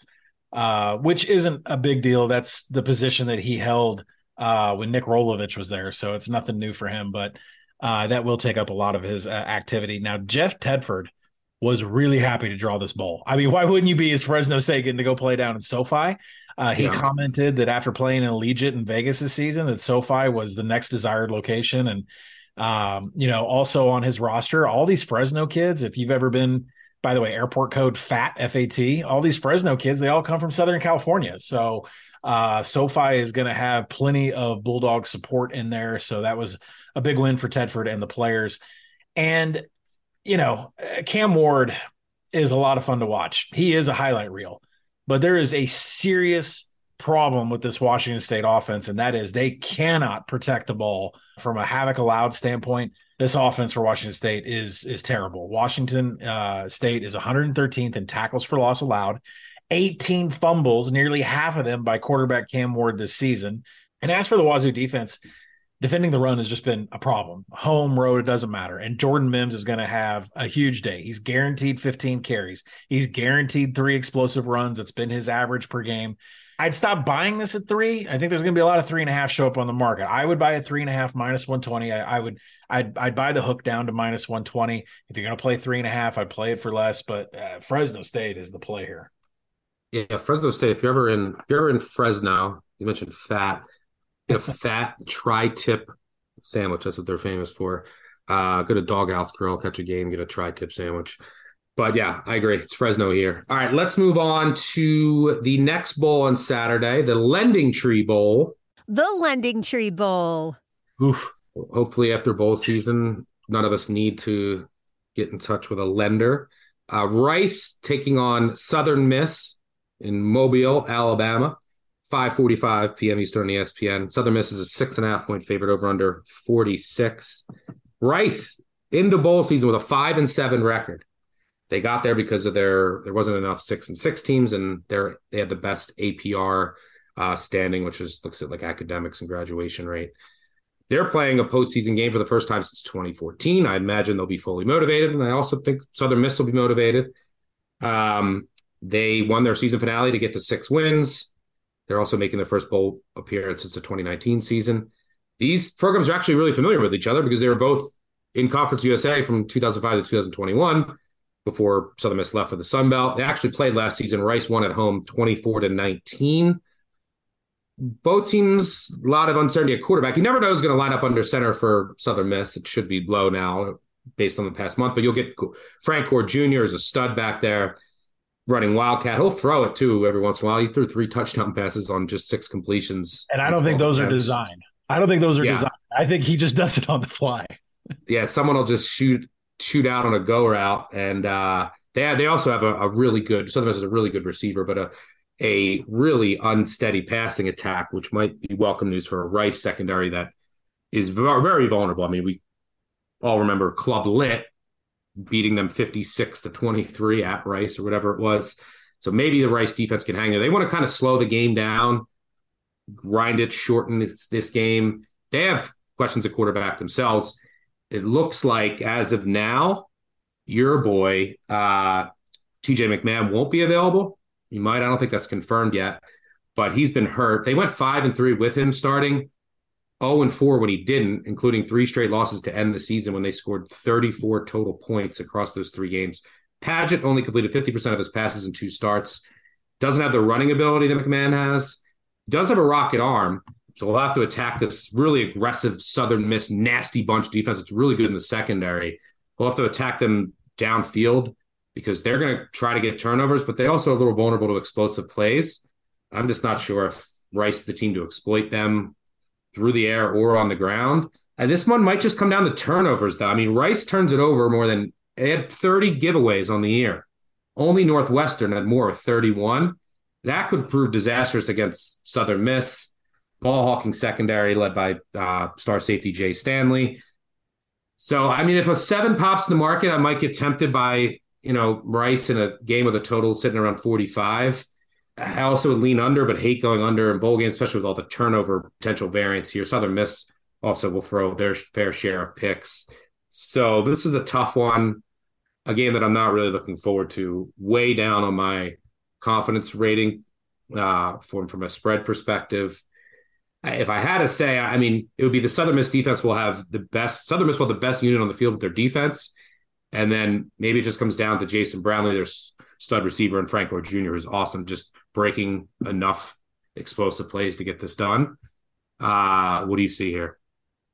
which isn't a big deal. That's the position that he held when Nick Rolovich was there, so it's nothing new for him, but that will take up a lot of his activity. Now, Jeff Tedford was really happy to draw this bowl. I mean, why wouldn't you be as Fresno State getting to go play down in SoFi? He commented that after playing in Allegiant in Vegas this season, that SoFi was the next desired location. And, you know, also on his roster, all these Fresno kids, if you've ever been, by the way, airport code FAT, F-A-T, all these Fresno kids, they all come from Southern California. So SoFi is going to have plenty of Bulldog support in there. So that was a big win for Tedford and the players. And, you know, Cam Ward is a lot of fun to watch. He is a highlight reel, but there is a serious problem with this Washington State offense, and that is they cannot protect the ball. From a havoc allowed standpoint, this offense for Washington State is terrible. Washington State is 113th in tackles for loss allowed, 18 fumbles, nearly half of them by quarterback Cam Ward this season. And as for the Wazoo defense, defending the run has just been a problem. Home, road, it doesn't matter. And Jordan Mims is going to have a huge day. He's guaranteed 15 carries. He's guaranteed 3 explosive runs. That's been his average per game. I'd stop buying this at 3. I think there's going to be a lot of 3.5 show up on the market. I would buy a 3.5 minus 120. I'd buy the hook down to minus 120. If you're going to play 3.5, I'd play it for less. But Fresno State is the play here. Yeah, Fresno State. If you're ever in Fresno, you mentioned fat. Get a fat tri-tip sandwich. That's what they're famous for. Go to Doghouse Grill, catch a game, get a tri-tip sandwich. But yeah, I agree. It's Fresno here. All right, let's move on to the next bowl on Saturday, the Lending Tree Bowl. The Lending Tree Bowl. Oof. Hopefully after bowl season, none of us need to get in touch with a lender. Rice taking on Southern Miss in Mobile, Alabama. 5:45 p.m. Eastern ESPN. Southern Miss is a 6.5-point favorite, over under 46. Rice into bowl season with a 5-7 record. They got there because of there wasn't enough 6-6 teams, and they had the best APR standing, which looks at like academics and graduation rate. They're playing a postseason game for the first time since 2014. I imagine they'll be fully motivated, and I also think Southern Miss will be motivated. They won their season finale to get to 6 wins. They're also making their first bowl appearance since the 2019 season. These programs are actually really familiar with each other because they were both in Conference USA from 2005 to 2021 before Southern Miss left for the Sun Belt. They actually played last season. Rice won at home 24-19. Both teams, a lot of uncertainty at quarterback. You never know who's going to line up under center for Southern Miss. It should be low now based on the past month, but you'll get Frank Ward Jr. is a stud back there. Running Wildcat. He'll throw it too every once in a while. He threw 3 touchdown passes on just 6 completions. And I don't think those are designed. I don't think those are designed. I think he just does it on the fly. Yeah. Someone will just shoot out on a go route. And they also have a really good, Southern Miss is a really good receiver, but a really unsteady passing attack, which might be welcome news for a Rice secondary that is very vulnerable. I mean, we all remember Club Lit beating them 56-23 at Rice or whatever it was. So maybe the Rice defense can hang there. They want to kind of slow the game down, grind it, shorten this game. They have questions at quarterback themselves. It looks like as of now, your boy, TJ McMahon won't be available. I don't think that's confirmed yet, but he's been hurt. They went 5-3 with him starting, 0-4 when he didn't, including 3 straight losses to end the season when they scored 34 total points across those 3 games. Padgett only completed 50% of his passes in 2 starts. Doesn't have the running ability that McMahon has. Does have a rocket arm, so we'll have to attack this really aggressive Southern Miss nasty bunch defense. It's really good in the secondary. We'll have to attack them downfield because they're going to try to get turnovers, but they're also a little vulnerable to explosive plays. I'm just not sure if Rice is the team to exploit them through the air or on the ground. This one might just come down to turnovers, though. I mean, Rice turns it over more than – they had 30 giveaways on the year. Only Northwestern had more, 31. That could prove disastrous against Southern Miss. Ball-hawking secondary led by star safety Jay Stanley. So, I mean, if a 7 pops in the market, I might get tempted by, you know, Rice in a game with a total sitting around 45. I also would lean under, but hate going under in bowl games, especially with all the turnover potential variance here. Southern Miss also will throw their fair share of picks. So this is a tough one, a game that I'm not really looking forward to. Way down on my confidence rating from a spread perspective. If I had to say, I mean, it would be the Southern Miss defense will have the best. Southern Miss will have the best unit on the field with their defense. And then maybe it just comes down to Jason Brownlee, their stud receiver, and Frank Ward Jr. is awesome, just breaking enough explosive plays to get this done. What do you see here?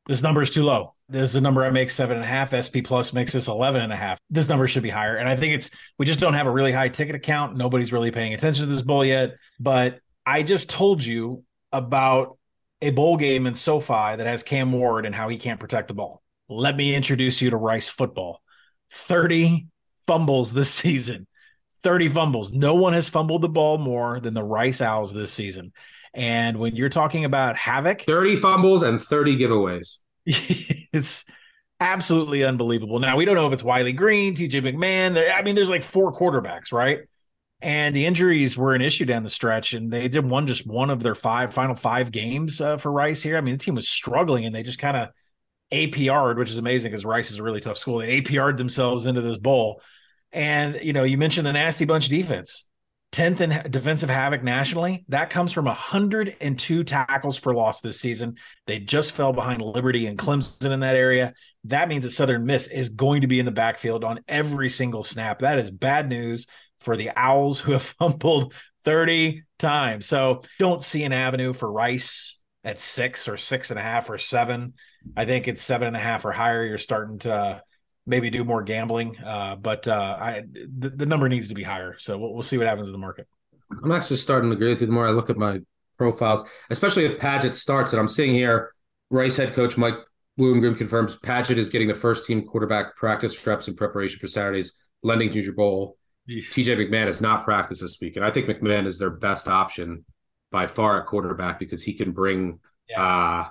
This number is too low. This is a number I make 7.5. SP Plus makes this 11.5. This number should be higher. And I think we just don't have a really high ticket account. Nobody's really paying attention to this bowl yet. But I just told you about a bowl game in SoFi that has Cam Ward and how he can't protect the ball. Let me introduce you to Rice football. 30 fumbles this season. 30 fumbles. No one has fumbled the ball more than the Rice Owls this season. And when you're talking about havoc, 30 fumbles and 30 giveaways. It's absolutely unbelievable. Now, we don't know if it's Wiley Green, TJ McMahon. I mean, there's like 4 quarterbacks, right? And the injuries were an issue down the stretch, and they did one of their final five games for Rice here. I mean, the team was struggling, and they just kind of APR'd, which is amazing because Rice is a really tough school. They APR'd themselves into this bowl. And, you know, you mentioned the Nasty Bunch defense. 10th in defensive havoc nationally. That comes from 102 tackles for loss this season. They just fell behind Liberty and Clemson in that area. That means that Southern Miss is going to be in the backfield on every single snap. That is bad news for the Owls, who have fumbled 30 times. So don't see an avenue for Rice at 6 or 6.5 or 7. I think it's 7.5 or higher. You're starting to maybe do more gambling, but the number needs to be higher. So we'll see what happens in the market. I'm actually starting to agree with you the more I look at my profiles, especially if Padgett starts. And I'm seeing here, Rice head coach Mike Bloomgren confirms Padgett is getting the first team quarterback practice reps in preparation for Saturday's Lending Tree Bowl. TJ McMahon has not practiced this week, and I think McMahon is their best option by far at quarterback because he can bring a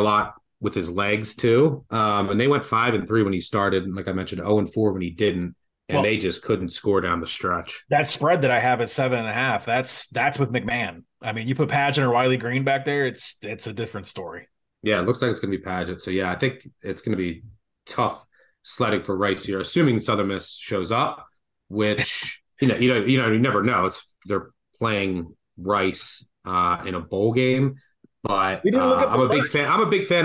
lot with his legs too. And they went 5-3 when he started, and like I mentioned, 0-4 when he didn't, and they just couldn't score down the stretch. That spread that I have at 7.5, that's with McMahon. I mean, you put Padgett or Wiley Green back there, it's a different story. Yeah, it looks like it's going to be Padgett. So yeah, I think it's going to be tough sledding for Rice here, assuming Southern Miss shows up, which you never know. They're playing Rice in a bowl game. But I'm a big fan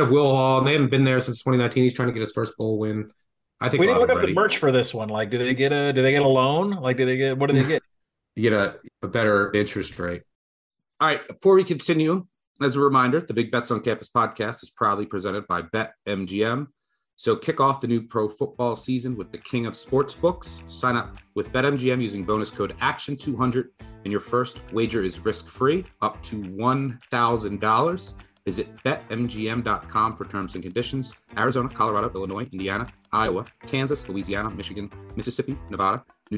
of Will Hall, and they haven't been there since 2019. He's trying to get his first bowl win. I think we didn't look up the merch for this one. Like, do they get a loan? Like, what do they get? You get a better interest rate. All right. Before we continue, as a reminder, the Big Bets on Campus podcast is proudly presented by BetMGM. So kick off the new pro football season with the king of sportsbooks. Sign up with BetMGM using bonus code ACTION200, and your first wager is risk-free up to $1,000. Visit BetMGM.com for terms and conditions. Arizona, Colorado, Illinois, Indiana, Iowa, Kansas, Louisiana, Michigan, Mississippi, Nevada, New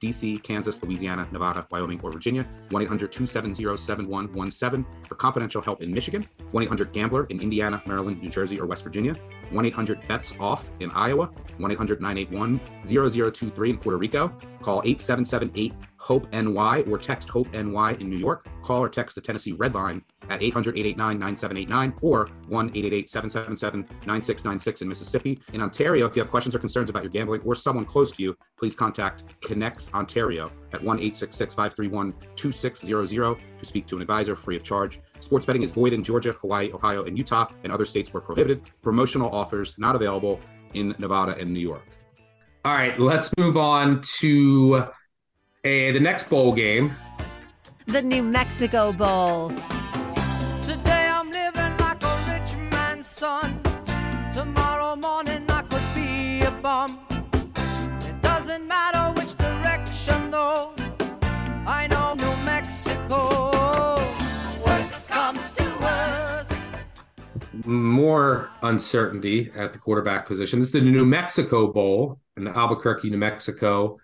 D.C., Kansas, Louisiana, Nevada, Wyoming, or Virginia, 1-800-270-7117 for confidential help in Michigan, 1-800-GAMBLER in Indiana, Maryland, New Jersey, or West Virginia, 1-800-BETS-OFF in Iowa, 1-800-981-0023 in Puerto Rico, call 877-8-HOPE-NY or text HOPE-NY in New York, call or text the Tennessee Red Line at 800-889-9789 or 1-888-777-9696 in Mississippi. In Ontario, if you have questions or concerns about your gambling or someone close to you, please contact Connects Ontario at 1-866-531-2600 to speak to an advisor free of charge. Sports betting is void in Georgia, Hawaii, Ohio, and Utah, and other states where prohibited. Promotional offers not available in Nevada and New York. All right, let's move on to the next bowl game. The New Mexico Bowl. Today I'm living like a rich man's son. Tomorrow morning I could be a bum. It doesn't matter which direction though. I know New Mexico. Worst comes to worst. More uncertainty at the quarterback position. This is the New Mexico Bowl in Albuquerque, New Mexico.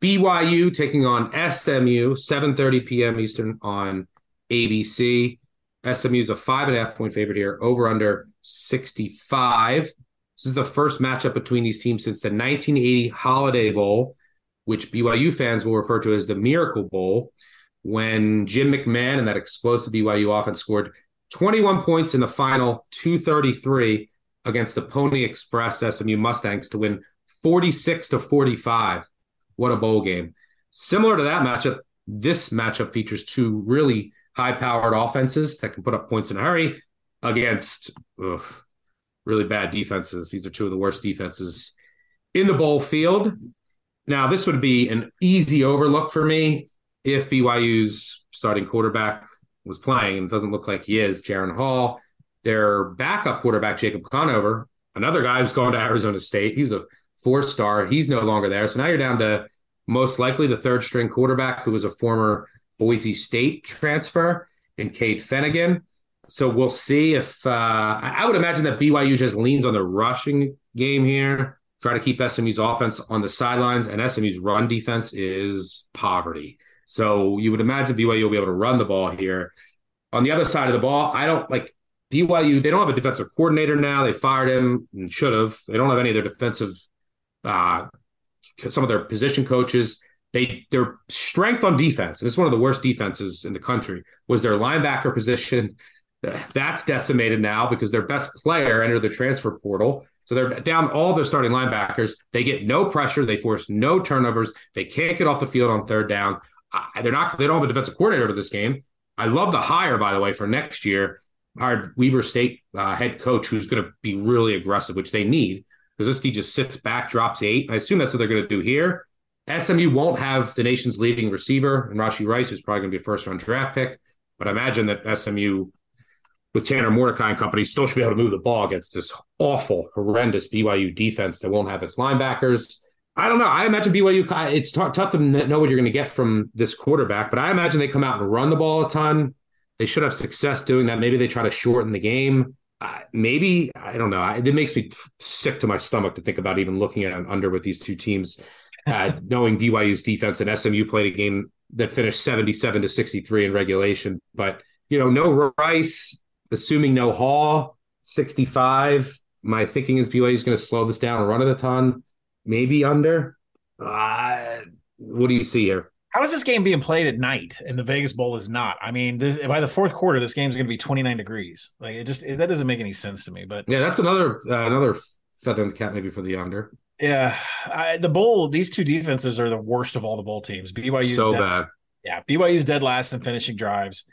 BYU taking on SMU, 7:30 p.m. Eastern on ABC. SMU is a 5.5-point favorite here, over under 65. This is the first matchup between these teams since the 1980 Holiday Bowl, which BYU fans will refer to as the Miracle Bowl, when Jim McMahon and that explosive BYU offense scored 21 points in the final 233 against the Pony Express SMU Mustangs to win 46-45. What a bowl game. Similar to that matchup, this matchup features two really high-powered offenses that can put up points in a hurry against really bad defenses. These are two of the worst defenses in the bowl field. Now, this would be an easy overlook for me if BYU's starting quarterback was playing, and it doesn't look like he is, Jaron Hall. Their backup quarterback, Jacob Conover, another guy who's gone to Arizona State. He's a four-star. He's no longer there. So now you're down to most likely the third-string quarterback, who was a former Boise State transfer, in Cade Fennigan. So we'll see if I would imagine that BYU just leans on the rushing game here, try to keep SMU's offense on the sidelines, and SMU's run defense is poverty. So you would imagine BYU will be able to run the ball here. On the other side of the ball, I don't like BYU. They don't have a defensive coordinator now. They fired him and should have. They don't have any of their defensive some of their position coaches. Their strength on defense, and it's one of the worst defenses in the country, was their linebacker position. That's decimated now because their best player entered the transfer portal. So they're down all their starting linebackers. They get no pressure. They force no turnovers. They can't get off the field on third down. They don't have a defensive coordinator for this game. I love the hire, by the way, for next year. Hired Weber State head coach, who's going to be really aggressive, which they need, because this team just sits back, drops eight. I assume that's what they're going to do here. SMU won't have the nation's leading receiver, and Rashi Rice is probably going to be a first-round draft pick. But I imagine that SMU, with Tanner Mordecai and company, still should be able to move the ball against this awful, horrendous BYU defense that won't have its linebackers. I don't know. I imagine BYU, it's tough to know what you're going to get from this quarterback, but I imagine they come out and run the ball a ton. They should have success doing that. Maybe they try to shorten the game. Maybe, I don't know. It makes me sick to my stomach to think about even looking at an under with these two teams, knowing BYU's defense. And SMU played a game that finished 77-63 in regulation. But, no Rice, assuming no Hall, 65. My thinking is BYU's going to slow this down and run it a ton. Maybe under. What do you see here? How is this game being played at night and the Vegas Bowl is not? I mean, by the fourth quarter, this game's going to be 29 degrees. Like, that doesn't make any sense to me. But yeah, that's another feather in the cap maybe for the under. Yeah, the bowl. These two defenses are the worst of all the bowl teams. BYU's so bad. Yeah, BYU's dead last in finishing drives.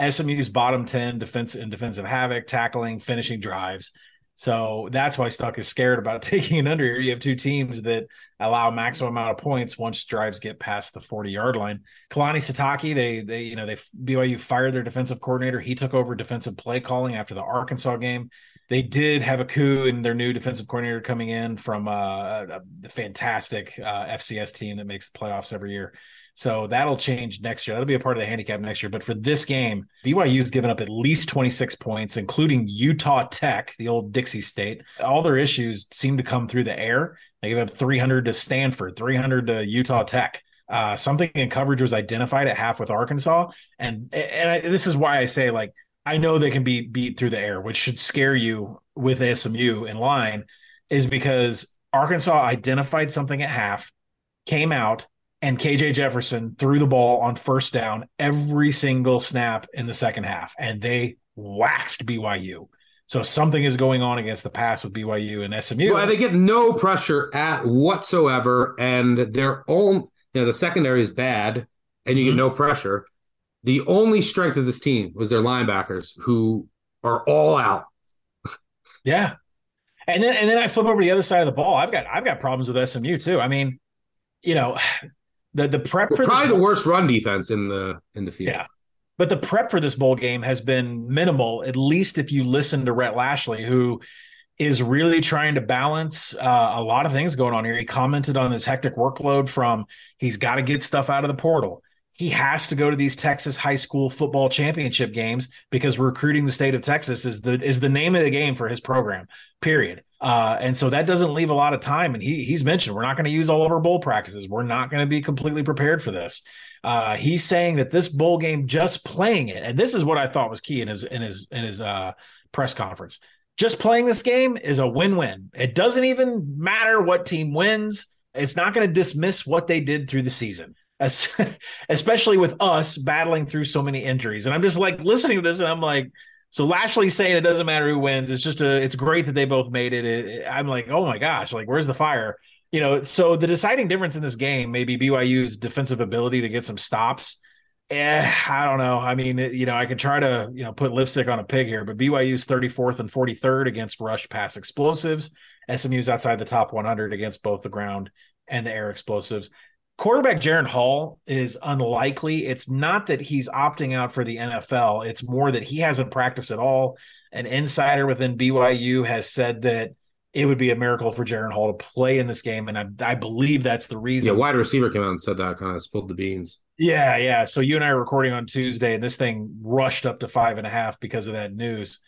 SMU's bottom 10 defense in defensive havoc, tackling, finishing drives. So that's why Stuck is scared about taking an under here. You have two teams that allow maximum amount of points once drives get past the 40-yard line. Kalani Sitake, BYU fired their defensive coordinator. He took over defensive play calling after the Arkansas game. They did have a coup in their new defensive coordinator coming in from the fantastic FCS team that makes the playoffs every year. So that'll change next year. That'll be a part of the handicap next year. But for this game, BYU's given up at least 26 points, including Utah Tech, the old Dixie State. All their issues seem to come through the air. They gave up 300 to Stanford, 300 to Utah Tech. Something in coverage was identified at half with Arkansas. And this is why I say, like, I know they can be beat through the air, which should scare you with SMU in line, is because Arkansas identified something at half, came out, and KJ Jefferson threw the ball on first down every single snap in the second half, and they waxed BYU. So something is going on against the pass with BYU and SMU. Well, they get no pressure at whatsoever, and their own, the secondary is bad, and you get no pressure. The only strength of this team was their linebackers, who are all out. Yeah. And then I flip over to the other side of the ball. I've got problems with SMU too. I mean, you know, the prep for probably the worst run defense in the field. Yeah. But the prep for this bowl game has been minimal, at least if you listen to Rhett Lashley, who is really trying to balance a lot of things going on here. He commented on his hectic workload from he's got to get stuff out of the portal. He has to go to these Texas high school football championship games because recruiting the state of Texas is the name of the game for his program, period. And so that doesn't leave a lot of time. And he's mentioned, we're not going to use all of our bowl practices. We're not going to be completely prepared for this. He's saying that this bowl game, just playing it, and this is what I thought was key in his press conference. Just playing this game is a win-win. It doesn't even matter what team wins. It's not going to dismiss what they did through the season, especially with us battling through so many injuries. And I'm just like listening to this and I'm like, so Lashley's saying it doesn't matter who wins. It's great that they both made it. I'm like, oh my gosh, like, where's the fire? You know, so the deciding difference in this game may be BYU's defensive ability to get some stops. I don't know. I mean, you know, I could try to, you know, put lipstick on a pig here, but BYU's 34th and 43rd against rush pass explosives. SMU's outside the top 100 against both the ground and the air explosives. Quarterback Jaron Hall is unlikely. It's not that he's opting out for the NFL. It's more that he hasn't practiced at all. An insider within BYU has said that it would be a miracle for Jaron Hall to play in this game, and I believe that's the reason. Yeah, wide receiver came out and said that, kind of spilled the beans. Yeah. So you and I are recording on Tuesday, and this thing rushed up to 5.5 because of that news.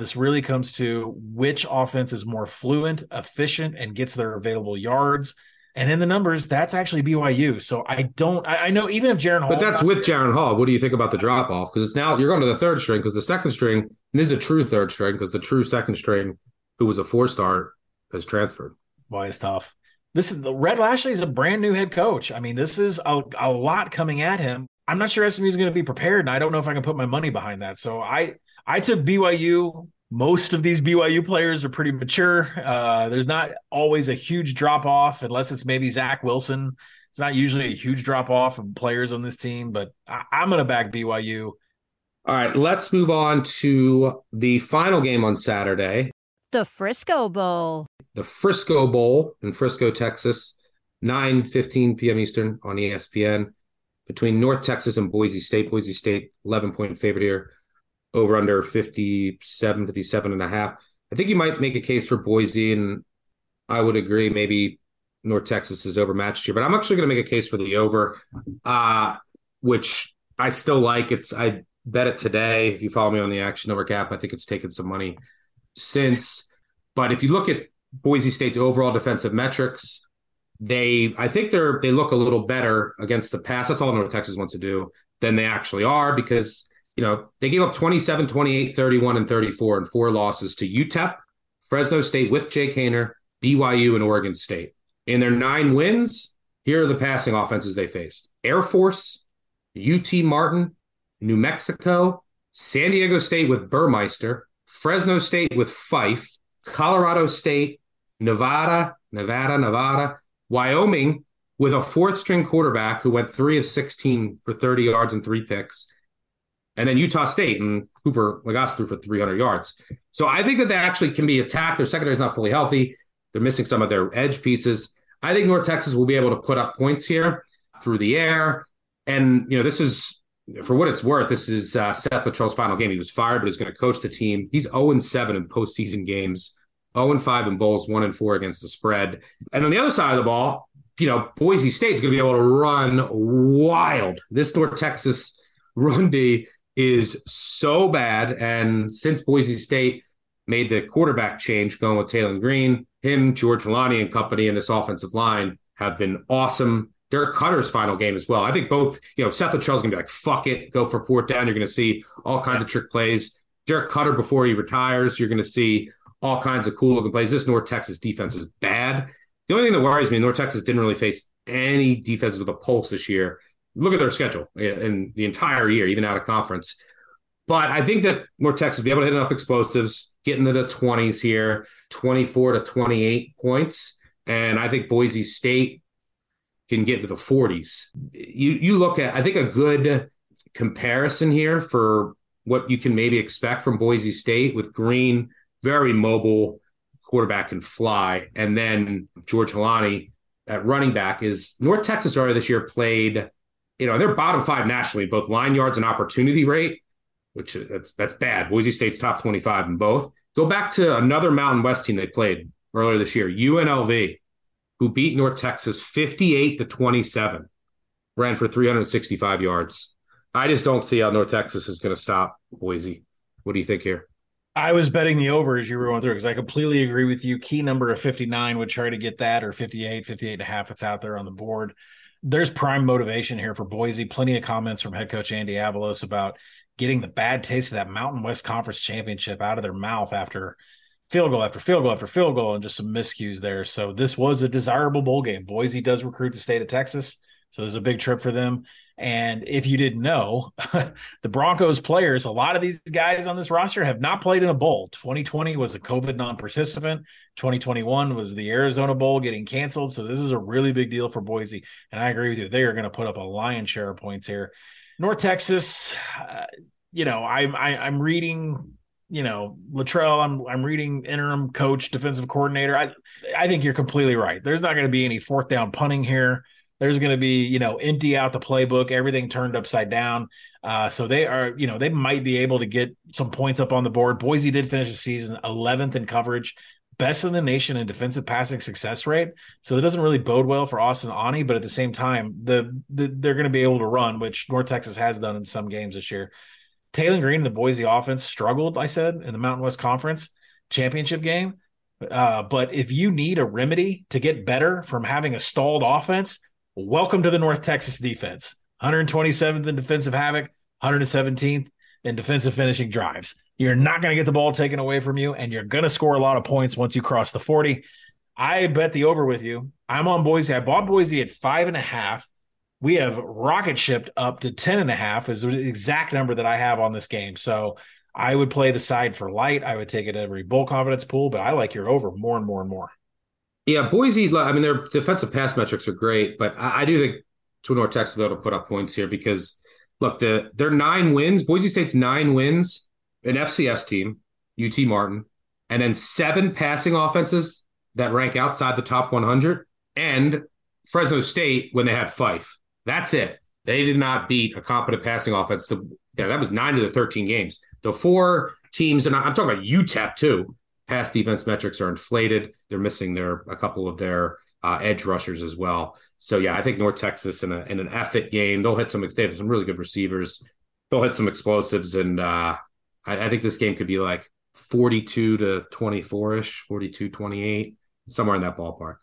This really comes to which offense is more fluent, efficient, and gets their available yards. And in the numbers, that's actually BYU. So I know even if Jaron Hall. But that's with Jaron Hall. What do you think about the drop off? Because it's now you're going to the third string, because the second string, and this is a true third string, because the true second string, who was a 4-star, has transferred. Boy, it's tough. This is Rhett Lashley is a brand new head coach. I mean, this is a lot coming at him. I'm not sure SMU is going to be prepared, and I don't know if I can put my money behind that. So I took BYU. Most of these BYU players are pretty mature. There's not always a huge drop off, unless it's maybe Zach Wilson. It's not usually a huge drop off of players on this team, but I'm going to back BYU. All right, let's move on to the final game on Saturday. The Frisco Bowl. The Frisco Bowl in Frisco, Texas, 9:15 p.m. Eastern on ESPN, between North Texas and Boise State. Boise State, 11-point favorite here, over under 57.5. I think you might make a case for Boise, and I would agree maybe North Texas is overmatched here, but I'm actually going to make a case for the over, which I still like. I bet it today. If you follow me on the Action Network app, I think it's taken some money since. But if you look at Boise State's overall defensive metrics, I think they look a little better against the pass. That's all North Texas wants to do, than they actually are, because, you know, they gave up 27, 28, 31, and 34 in four losses to UTEP, Fresno State with Jake Hayner, BYU, and Oregon State. In their 9 wins, here are the passing offenses they faced: Air Force, UT Martin, New Mexico, San Diego State with Burmeister, Fresno State with Fife, Colorado State, Nevada, Wyoming with a 4th-string quarterback who went 3 of 16 for 30 yards and 3 picks, and then Utah State and Cooper Lagasse threw for 300 yards. So I think that they actually can be attacked. Their secondary is not fully healthy. They're missing some of their edge pieces. I think North Texas will be able to put up points here through the air. And, you know, this is, for what it's worth, this is Seth Luttrell's final game. He was fired, but he's going to coach the team. He's 0-7 in postseason games, 0-5 in bowls, 1-4 against the spread. And on the other side of the ball, you know, Boise State's going to be able to run wild. This North Texas run D is so bad. And since Boise State made the quarterback change, going with Taylon Green, him, George Kalani, and company in this offensive line have been awesome. Derek Cutter's final game as well. I think both, you know, Seth Luttrell's going to be like, fuck it, go for 4th down. You're going to see all kinds of trick plays. Derek Cutter, before he retires, you're going to see all kinds of cool-looking plays. This North Texas defense is bad. The only thing that worries me, North Texas didn't really face any defenses with a pulse this year. Look at their schedule in the entire year, even out of conference. But I think that North Texas will be able to hit enough explosives, get into the 20s here, 24 to 28 points. And I think Boise State can get to the 40s. You look at, I think, a good comparison here for what you can maybe expect from Boise State with Green, very mobile, quarterback can fly. And then George Halani at running back is North Texas earlier this year played, they're bottom five nationally, both line yards and opportunity rate, which that's bad. Boise State's top 25 in both. Go back to another Mountain West team they played earlier this year, UNLV, who beat North Texas 58-27, ran for 365 yards. I just don't see how North Texas is going to stop Boise. What do you think here? I was betting the over as you were going through because I completely agree with you. Key number of 59 would try to get that, or 58.5. It's out there on the board. There's prime motivation here for Boise. Plenty of comments from head coach Andy Avalos about getting the bad taste of that Mountain West Conference championship out of their mouth after field goal after field goal after field goal, and just some miscues there. So this was a desirable bowl game. Boise does recruit the state of Texas, so there's a big trip for them. And if you didn't know, the Broncos players, a lot of these guys on this roster have not played in a bowl. 2020 was a COVID non-participant. 2021 was the Arizona Bowl getting canceled. So this is a really big deal for Boise. And I agree with you. They are going to put up a lion's share of points here. North Texas, I'm reading, Latrell, I'm reading interim coach, defensive coordinator. I think you're completely right. There's not going to be any fourth down punting here. There's going to be, empty out the playbook, everything turned upside down. So they are, they might be able to get some points up on the board. Boise did finish the season 11th in coverage, best in the nation in defensive passing success rate. So it doesn't really bode well for Austin Ani, but at the same time, they're going to be able to run, which North Texas has done in some games this year. Taylon Green, the Boise offense struggled, I said, in the Mountain West Conference championship game. But if you need a remedy to get better from having a stalled offense, welcome to the North Texas defense. 127th in defensive havoc, 117th in defensive finishing drives. You're not going to get the ball taken away from you, and you're going to score a lot of points once you cross the 40. I bet the over with you. I'm on Boise. I bought Boise at 5.5. We have rocket shipped up to 10.5 is the exact number that I have on this game. So I would play the side for light. I would take it every bowl confidence pool, but I like your over more and more and more. Yeah, Boise, their defensive pass metrics are great, but I do think North Texas will be able to put up points here because, look, their 9 wins, Boise State's 9 wins, an FCS team, UT Martin, and then 7 passing offenses that rank outside the top 100, and Fresno State when they had Fife. That's it. They did not beat a competent passing offense. That was 9 of the 13 games. The 4 teams, and I'm talking about UTEP too, pass defense metrics are inflated. They're missing a couple of their edge rushers as well. So, yeah, I think North Texas in an effort game, they have some really good receivers. They'll hit some explosives, and I think this game could be like 42-24-ish, 42-28, somewhere in that ballpark.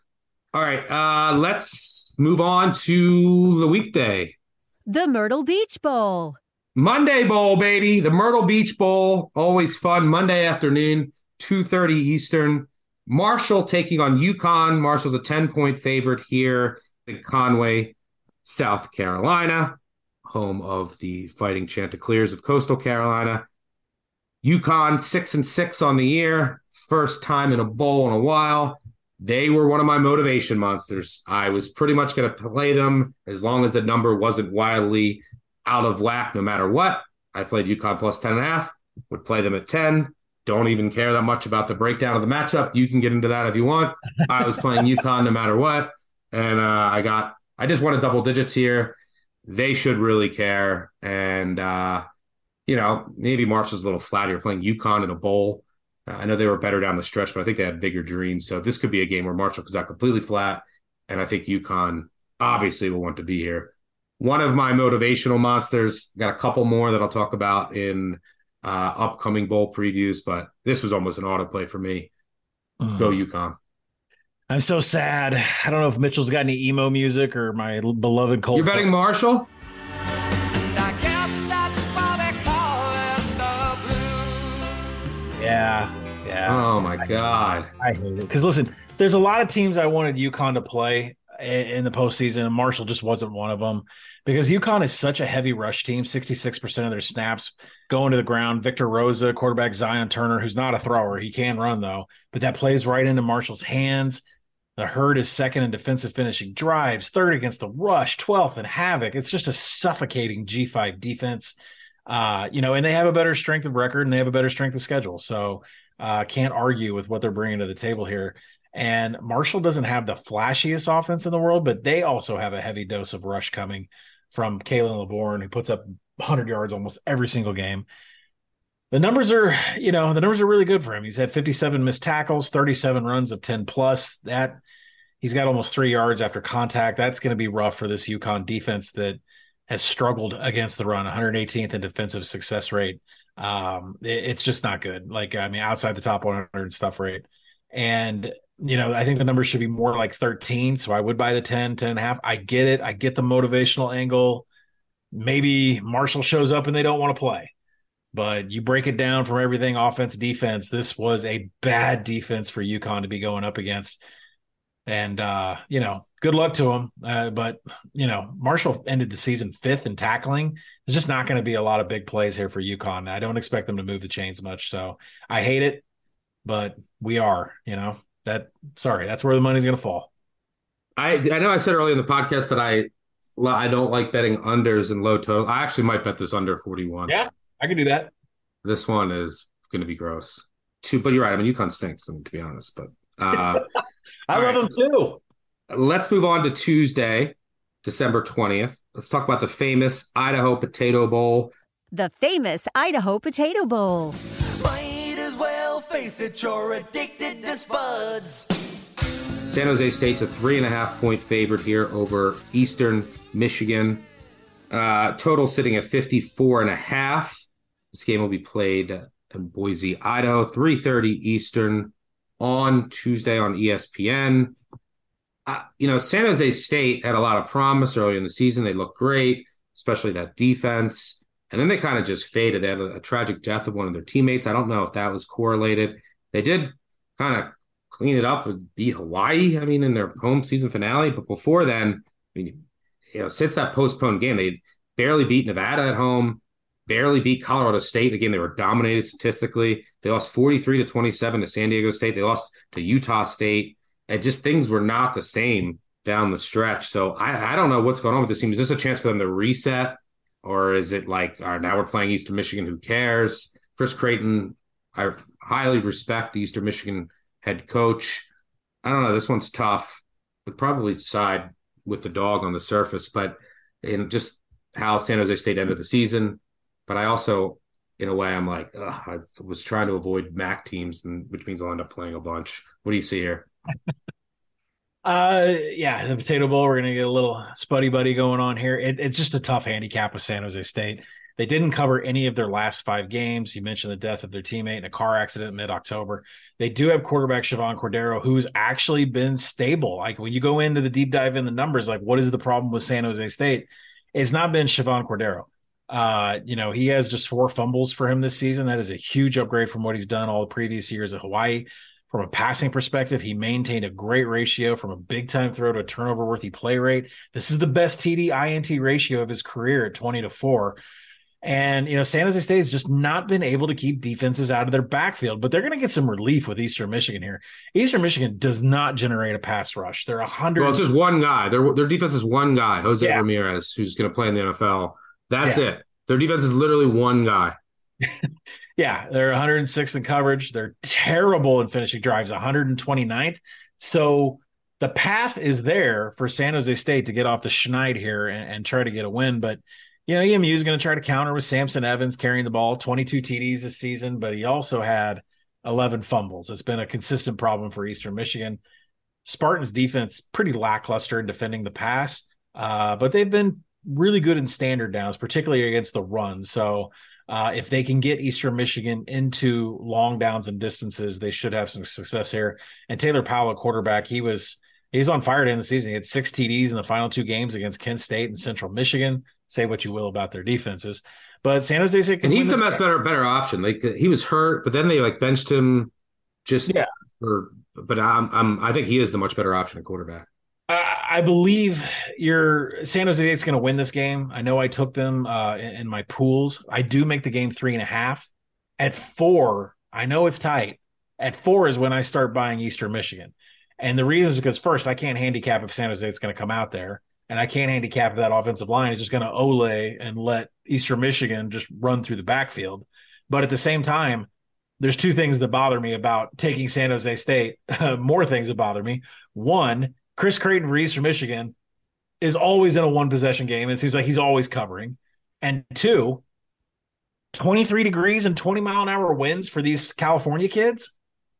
All right, let's move on to the weekday. The Myrtle Beach Bowl. Monday Bowl, baby. The Myrtle Beach Bowl, always fun. Monday afternoon. 2:30 Eastern. Marshall taking on UConn. Marshall's a 10-point favorite here in Conway, South Carolina, home of the Fighting Chanticleers of Coastal Carolina. UConn 6-6 on the year, first time in a bowl in a while. They were one of my motivation monsters. I was pretty much going to play them as long as the number wasn't wildly out of whack, no matter what. I played UConn plus 10.5, would play them at 10. Don't even care that much about the breakdown of the matchup. You can get into that if you want. I was playing UConn no matter what. And I just wanted double digits here. They should really care. And, maybe Marshall's a little flat here playing UConn in a bowl. I know they were better down the stretch, but I think they had bigger dreams. So this could be a game where Marshall comes out completely flat. And I think UConn obviously will want to be here. One of my motivational monsters, got a couple more that I'll talk about in upcoming bowl previews, but this was almost an autoplay for me. Go UConn. I'm so sad. I don't know if Mitchell's got any emo music or my beloved Colt. You're betting Marshall? I guess that's why they call it the blues. Yeah. Oh, my God. I hate it. Because, listen, there's a lot of teams I wanted UConn to play in the postseason, and Marshall just wasn't one of them because UConn is such a heavy rush team. 66% of their snaps going to the ground. Victor Rosa, quarterback Zion Turner, who's not a thrower. He can run, though, but that plays right into Marshall's hands. The Herd is second in defensive finishing drives, third against the rush, 12th in havoc. It's just a suffocating G5 defense, and they have a better strength of record and they have a better strength of schedule. So Can't argue with what they're bringing to the table here. And Marshall doesn't have the flashiest offense in the world, but they also have a heavy dose of rush coming from Kalen LeBourne, who puts up 100 yards almost every single game. The numbers are, you know, the numbers are really good for him. He's had 57 missed tackles, 37 runs of 10 plus. That he's got almost 3 yards after contact. That's going to be rough for this UConn defense that has struggled against the run, 118th in defensive success rate. It's just not good. Like, I mean, outside the top 100 stuff rate. And, you know, I think the numbers should be more like 13. So I would buy the 10.5. I get it. I get the motivational angle. Maybe Marshall shows up and they don't want to play, but you break it down from everything, offense, defense. This was a bad defense for UConn to be going up against. And, you know, good luck to them. But, you know, Marshall ended the season fifth in tackling. There's just not going to be a lot of big plays here for UConn. I don't expect them to move the chains much. So I hate it, but we are, you know. That's where the money's going to fall. I know I said earlier in the podcast that I don't like betting unders and low total. I actually might bet this under 41. Yeah, I can do that. This one is going to be gross. But you're right. I mean, UConn stinks, I mean, to be honest. But I love them too. Let's move on to Tuesday, December 20th. Let's talk about the famous Idaho Potato Bowl. The famous Idaho Potato Bowl. Face it, you're addicted to spuds. San Jose State's a 3.5-point favorite here over Eastern Michigan. Total sitting at 54.5. This game will be played in Boise, Idaho, 3:30 Eastern on Tuesday on ESPN. You know, San Jose State had a lot of promise early in the season. They looked great, especially that defense. And then they kind of just faded. They had a tragic death of one of their teammates. I don't know if that was correlated. They did kind of clean it up and beat Hawaii, I mean, in their home season finale. But before then, I mean, you know, since that postponed game, they barely beat Nevada at home, barely beat Colorado State. Again, they were dominated statistically. They lost 43-27 to San Diego State. They lost to Utah State. And just things were not the same down the stretch. So I don't know what's going on with this team. Is this a chance for them to reset? Or is it like, all right, now we're playing Eastern Michigan, who cares? Chris Creighton, I highly respect the Eastern Michigan head coach. I don't know, this one's tough. Would probably side with the dog on the surface, but in just how San Jose State ended the season. But I also, in a way, I'm like, I was trying to avoid MAC teams, and which means I'll end up playing a bunch. What do you see here? Yeah, the Potato Bowl, we're going to get a little spuddy buddy going on here. It's just a tough handicap with San Jose State. They didn't cover any of their last five games. You mentioned the death of their teammate in a car accident mid-October. They do have quarterback Siobhan Cordero, who's actually been stable. Like, when you go into the deep dive in the numbers, like, what is the problem with San Jose State? It's not been Siobhan Cordero. You know, he has just 4 fumbles for him this season. That is a huge upgrade from what he's done all the previous years at Hawaii. From a passing perspective, he maintained a great ratio from a big-time throw to a turnover-worthy play rate. This is the best TD-INT ratio of his career at 20-4. And, you know, San Jose State has just not been able to keep defenses out of their backfield, but they're going to get some relief with Eastern Michigan here. Eastern Michigan does not generate a pass rush. They're 100. Well, it's just one guy. Their defense is one guy, Jose Ramirez, who's going to play in the NFL. That's it. Their defense is literally one guy. Yeah, they're 106th in coverage. They're terrible in finishing drives, 129th. So the path is there for San Jose State to get off the schneid here and try to get a win. But, you know, EMU is going to try to counter with Samson Evans carrying the ball, 22 TDs this season, but he also had 11 fumbles. It's been a consistent problem for Eastern Michigan. Spartans' defense, pretty lackluster in defending the pass, but they've been really good in standard downs, particularly against the run. So, if they can get Eastern Michigan into long downs and distances, they should have some success here. And Taylor Powell, quarterback, he's on fire to end the season. He had 6 TDs in the final 2 games against Kent State and Central Michigan. Say what you will about their defenses, but San Jose State can, and he's the best better option. Like, he was hurt, but then they like benched him. I think he is the much better option at quarterback. I believe San Jose State's going to win this game. I know I took them in my pools. I do make the game 3.5. At 4, I know it's tight. At 4 is when I start buying Eastern Michigan. And the reason is because, first, I can't handicap if San Jose State's going to come out there. And I can't handicap if that offensive line is just going to ole and let Eastern Michigan just run through the backfield. But at the same time, there's two things that bother me about taking San Jose State. More things that bother me. One, Chris Creighton Reeves from Michigan is always in a one-possession game. It seems like he's always covering. And two, 23 degrees and 20-mile-an-hour winds for these California kids,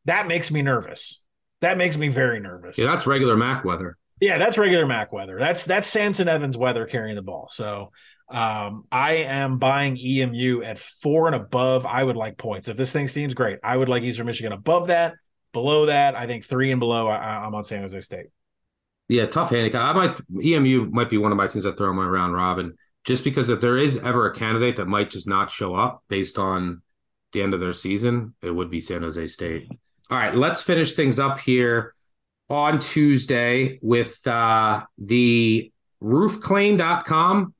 that makes me nervous. That makes me very nervous. Yeah, that's regular MAC weather. Yeah, that's regular MAC weather. That's Samson Evans weather carrying the ball. So I am buying EMU at 4 and above. I would like points. If this thing seems great, I would like Eastern Michigan above that. Below that, I think 3 and below, I'm on San Jose State. Yeah, tough handicap. EMU might be one of my teams that throw in my round robin, just because if there is ever a candidate that might just not show up based on the end of their season, it would be San Jose State. All right, let's finish things up here on Tuesday with the roofclaim.com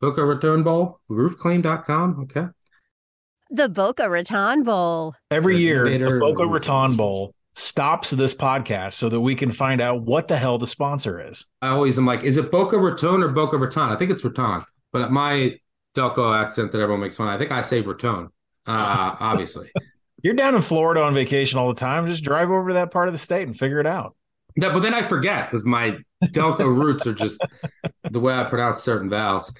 Boca Raton Bowl. Roofclaim.com, okay. The Boca Raton Bowl. Every year, the Boca Raton Bowl stops this podcast so that we can find out what the hell the sponsor is. I always am like, is it Boca Raton or Boca Raton? I think it's Raton, but my Delco accent that everyone makes fun of, I think I say Raton, obviously. You're down in Florida on vacation all the time. Just drive over to that part of the state and figure it out. Yeah, but then I forget because my Delco roots are just the way I pronounce certain vowels.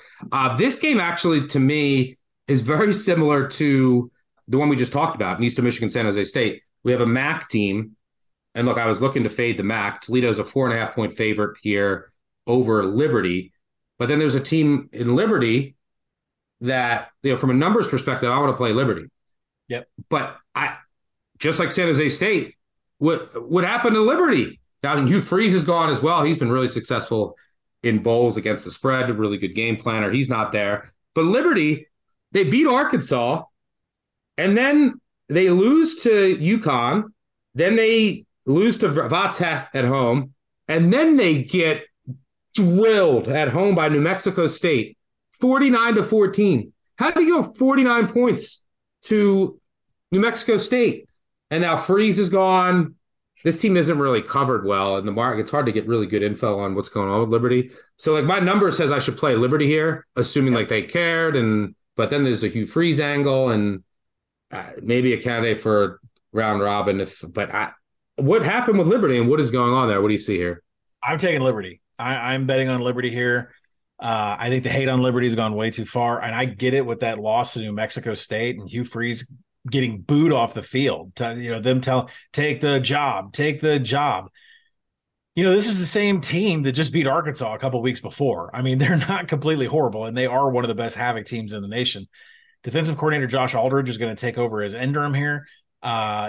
This game actually, to me, is very similar to the one we just talked about in Eastern Michigan, San Jose State. We have a MAC team, and look, I was looking to fade the MAC. Toledo's a 4.5-point favorite here over Liberty, but then there's a team in Liberty that, you know, from a numbers perspective, I want to play Liberty. Yep. But I, just like San Jose State, what happened to Liberty? Now Hugh Freeze is gone as well. He's been really successful in bowls against the spread, a really good game planner. He's not there, but Liberty, they beat Arkansas, and then they lose to UConn, then they lose to Vatech at home, and then they get drilled at home by New Mexico State, 49-14. How do you go 49 points to New Mexico State? And now Freeze is gone. This team isn't really covered well in the market. It's hard to get really good info on what's going on with Liberty. So, like, my number says I should play Liberty here, assuming, like, they cared. But then there's a Hugh Freeze angle, and maybe a candidate for round robin. What happened with Liberty and what is going on there? What do you see here? I'm taking Liberty. I'm betting on Liberty here. I think the hate on Liberty has gone way too far, and I get it with that loss to New Mexico State and Hugh Freeze getting booed off the field. You know, them take the job. You know, this is the same team that just beat Arkansas a couple weeks before. I mean, they're not completely horrible, and they are one of the best Havoc teams in the nation. Defensive coordinator Josh Aldridge is going to take over as interim here.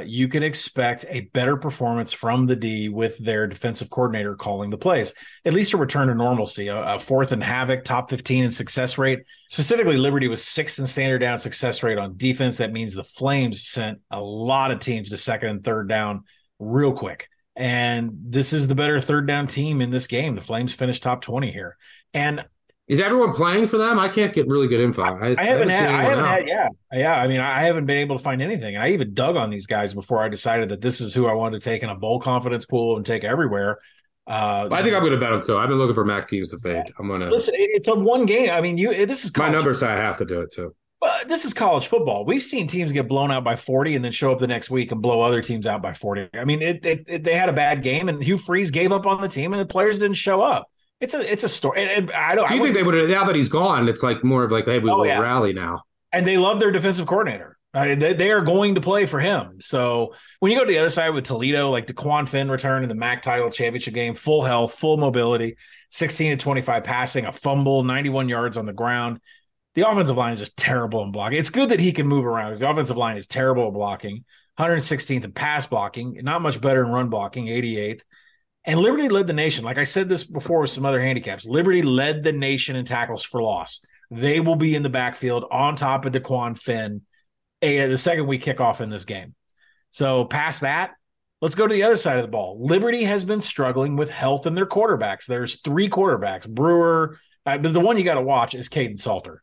You can expect a better performance from the D with their defensive coordinator calling the plays, at least a return to normalcy, a fourth and Havoc, top 15 in success rate. Specifically, Liberty was 6th in standard down success rate on defense. That means the Flames sent a lot of teams to second and third down real quick. And this is the better third down team in this game. The Flames finished top 20 here. And is everyone playing for them? I can't get really good info. I haven't had. I mean, I haven't been able to find anything. And I even dug on these guys before I decided that this is who I wanted to take in a bowl confidence pool and take everywhere. I think I'm going to bet them too. I've been looking for MAC teams to fade. I'm going to listen. It's a one game. I mean, this is my numbers. I have to do it too. But this is college football. We've seen teams get blown out by 40 and then show up the next week and blow other teams out by 40. I mean, they had a bad game, and Hugh Freeze gave up on the team, and the players didn't show up. It's a story. And I don't. Do you think they would have, now that he's gone? It's like more of like, hey, we will rally now. And they love their defensive coordinator. They are going to play for him. So when you go to the other side with Toledo, like Daquan Finn returned in the MAC title championship game, full health, full mobility, 16-25 passing, a fumble, 91 yards on the ground. The offensive line is just terrible in blocking. It's good that he can move around because the offensive line is terrible at blocking. 116th in pass blocking, not much better in run blocking, 88th. And Liberty led the nation. Like I said this before with some other handicaps, Liberty led the nation in tackles for loss. They will be in the backfield on top of Daquan Finn the second we kick off in this game. So past that, let's go to the other side of the ball. Liberty has been struggling with health in their quarterbacks. There's three quarterbacks. Brewer, but the one you got to watch is Caden Salter.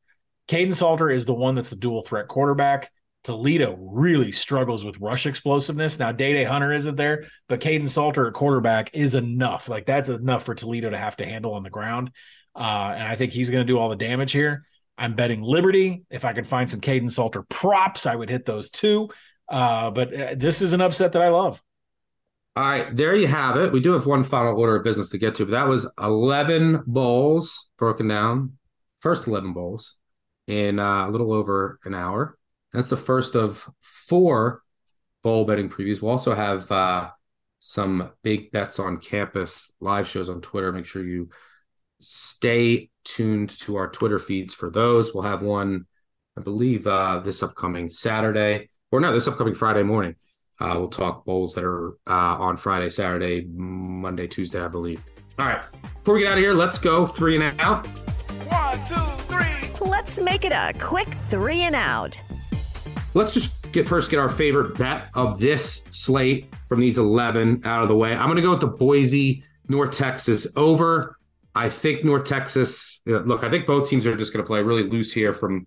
Caden Salter is the one that's the dual threat quarterback. Toledo really struggles with rush explosiveness. Now, Day-Day Hunter isn't there, but Caden Salter at quarterback is enough. Like, that's enough for Toledo to have to handle on the ground. And I think he's going to do all the damage here. I'm betting Liberty. If I could find some Caden Salter props, I would hit those two. But this is an upset that I love. All right, there you have it. We do have one final order of business to get to, but that was 11 bowls broken down. First 11 bowls in a little over an hour. That's the first of four bowl betting previews. We'll also have some Big Bets on Campus live shows on Twitter. Make sure you stay tuned to our Twitter feeds for those. We'll have one, I believe, this upcoming Saturday. Or no, this upcoming Friday morning. We'll talk bowls that are on Friday, Saturday, Monday, Tuesday, I believe. All right. Before we get out of here, let's go 3 and out. 1, 2, 3. Let's make it a quick 3 and out. Let's just get our favorite bet of this slate from these 11 out of the way. I'm going to go with the Boise, North Texas over. I think North Texas, I think both teams are just going to play really loose here from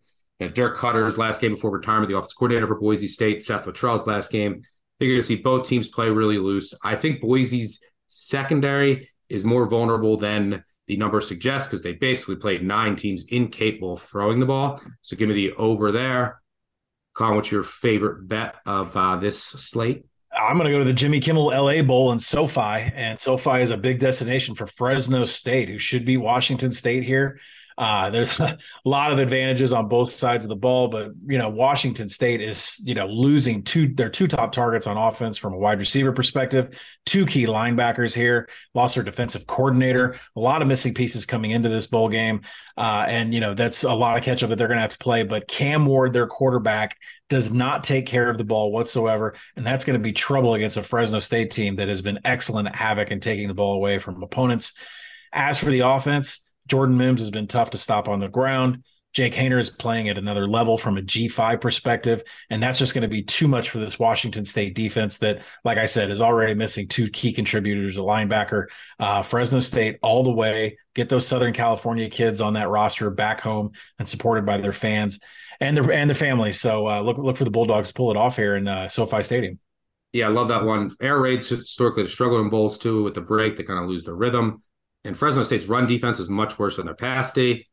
Dirk Cutter's last game before retirement, the offensive coordinator for Boise State, Seth Luttrell's last game. I think you're going to see both teams play really loose. I think Boise's secondary is more vulnerable than the number suggests because they basically played 9 teams incapable of throwing the ball. So give me the over there. Colin, what's your favorite bet of this slate? I'm going to go to the Jimmy Kimmel LA Bowl in SoFi, and SoFi is a big destination for Fresno State, who should be Washington State here. There's a lot of advantages on both sides of the ball, but, Washington State is, losing their two top targets on offense from a wide receiver perspective, 2 key linebackers here, lost their defensive coordinator, a lot of missing pieces coming into this bowl game. And that's a lot of catch up that they're going to have to play, but Cam Ward, their quarterback, does not take care of the ball whatsoever. And that's going to be trouble against a Fresno State team that has been excellent at havoc and taking the ball away from opponents. As for the offense, Jordan Mims has been tough to stop on the ground. Jake Hayner is playing at another level from a G5 perspective, and that's just going to be too much for this Washington State defense that, like I said, is already missing 2 key contributors, a linebacker. Fresno State all the way. Get those Southern California kids on that roster back home and supported by their fans and their family. So look for the Bulldogs to pull it off here in SoFi Stadium. Yeah, I love that one. Air raids historically struggle in bowls too. With the break, they kind of lose their rhythm. And Fresno State's run defense is much worse than their pass D.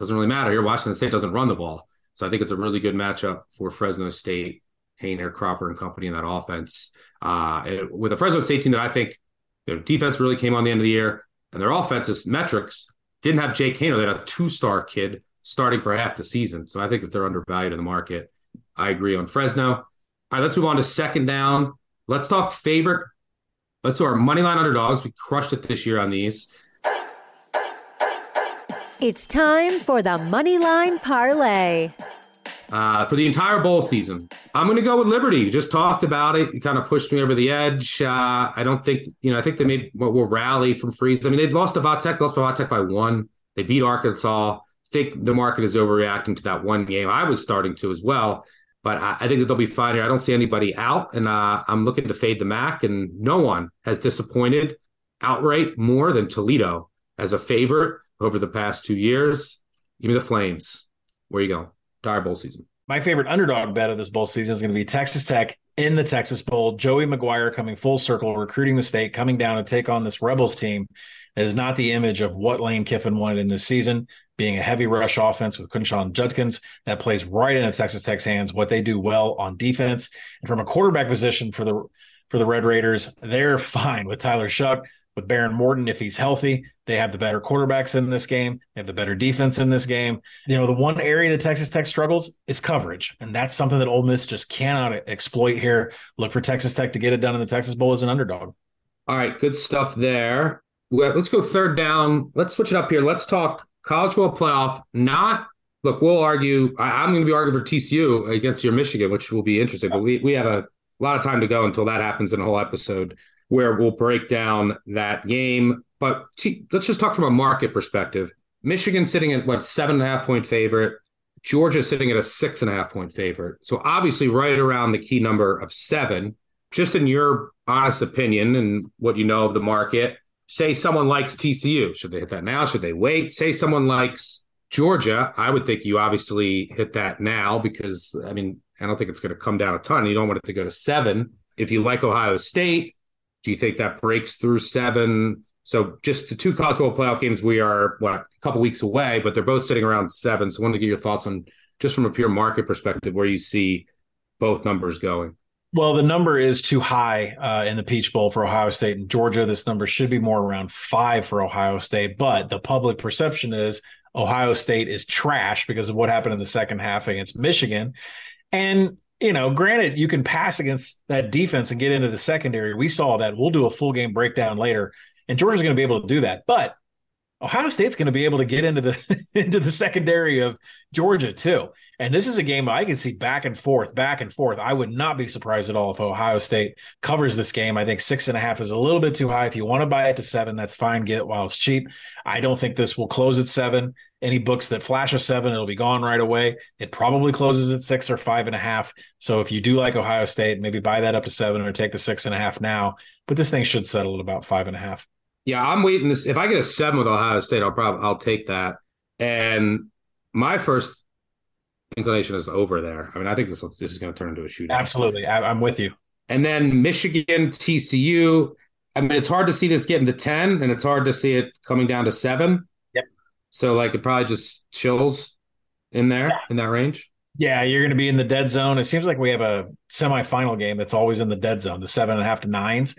Doesn't really matter here. Washington State doesn't run the ball. So I think it's a really good matchup for Fresno State, Hayner, Cropper, and company in that offense. With a Fresno State team that I think their defense really came on the end of the year, and their offense's metrics didn't have Jake Hayner. They had a 2-star kid starting for half the season. So I think that they're undervalued in the market. I agree on Fresno. All right, let's move on to 2nd down. Let's talk favorite. Let's do our Moneyline Underdogs. We crushed it this year on these. It's time for the Moneyline Parlay. For the entire bowl season, I'm going to go with Liberty. You just talked about it. You kind of pushed me over the edge. I think they made what will rally from Freeze. I mean, they lost to Vautech. Lost to Vautech by 1. They beat Arkansas. I think the market is overreacting to that one game. I was starting to as well. But I think that they'll be fine here. I don't see anybody out, and I'm looking to fade the MAC, and no one has disappointed outright more than Toledo as a favorite over the past 2 years. Give me the Flames. Where you going? Entire bowl season. My favorite underdog bet of this bowl season is going to be Texas Tech in the Texas Bowl. Joey McGuire coming full circle, recruiting the state, coming down to take on this Rebels team. That is not the image of what Lane Kiffin wanted in this season. Being a heavy rush offense with Quinshon Judkins, that plays right into Texas Tech's hands, what they do well on defense. And from a quarterback position for the Red Raiders, they're fine with Tyler Shuck, with Baron Morton if he's healthy. They have the better quarterbacks in this game. They have the better defense in this game. The one area that Texas Tech struggles is coverage, and that's something that Ole Miss just cannot exploit here. Look for Texas Tech to get it done in the Texas Bowl as an underdog. All right, good stuff there. Let's go 3rd down. Let's switch it up here. Let's talk College World Playoff. We'll argue. I'm going to be arguing for TCU against your Michigan, which will be interesting. But we have a lot of time to go until that happens in a whole episode where we'll break down that game. But let's just talk from a market perspective. Michigan sitting at 7.5-point favorite. Georgia sitting at a 6.5-point favorite. So obviously right around the key number of 7. Just in your honest opinion and what you know of the market, say someone likes TCU. Should they hit that now? Should they wait? Say someone likes Georgia. I would think you obviously hit that now because, I mean, I don't think it's going to come down a ton. You don't want it to go to 7. If you like Ohio State, do you think that breaks through 7? So just the 2 College World Playoff games, we are, a couple weeks away, but they're both sitting around 7. So I wanted to get your thoughts on, just from a pure market perspective, where you see both numbers going? Well, the number is too high in the Peach Bowl for Ohio State and Georgia. This number should be more around 5 for Ohio State, but the public perception is Ohio State is trash because of what happened in the second half against Michigan. And, you know, granted, you can pass against that defense and get into the secondary. We saw that. We'll do a full game breakdown later, and Georgia's going to be able to do that. But Ohio State's going to be able to get into the secondary of Georgia too. And this is a game I can see back and forth, back and forth. I would not be surprised at all if Ohio State covers this game. I think 6.5 is a little bit too high. If you want to buy it to 7, that's fine. Get it while it's cheap. I don't think this will close at 7. Any books that flash a 7, it'll be gone right away. It probably closes at 6 or 5.5. So if you do like Ohio State, maybe buy that up to 7 or take the 6.5 now. But this thing should settle at about 5.5. Yeah, I'm waiting to see. If I get a 7 with Ohio State, I'll take that. And my first inclination is over there. I mean, I think this is going to turn into a shootout. Absolutely, I'm with you. And then Michigan, TCU. I mean, it's hard to see this getting to 10, and it's hard to see it coming down to 7. Yep. So, like, it probably just chills in there, in that range. Yeah, you're going to be in the dead zone. It seems like we have a semifinal game that's always in the dead zone, the 7.5 to 9s.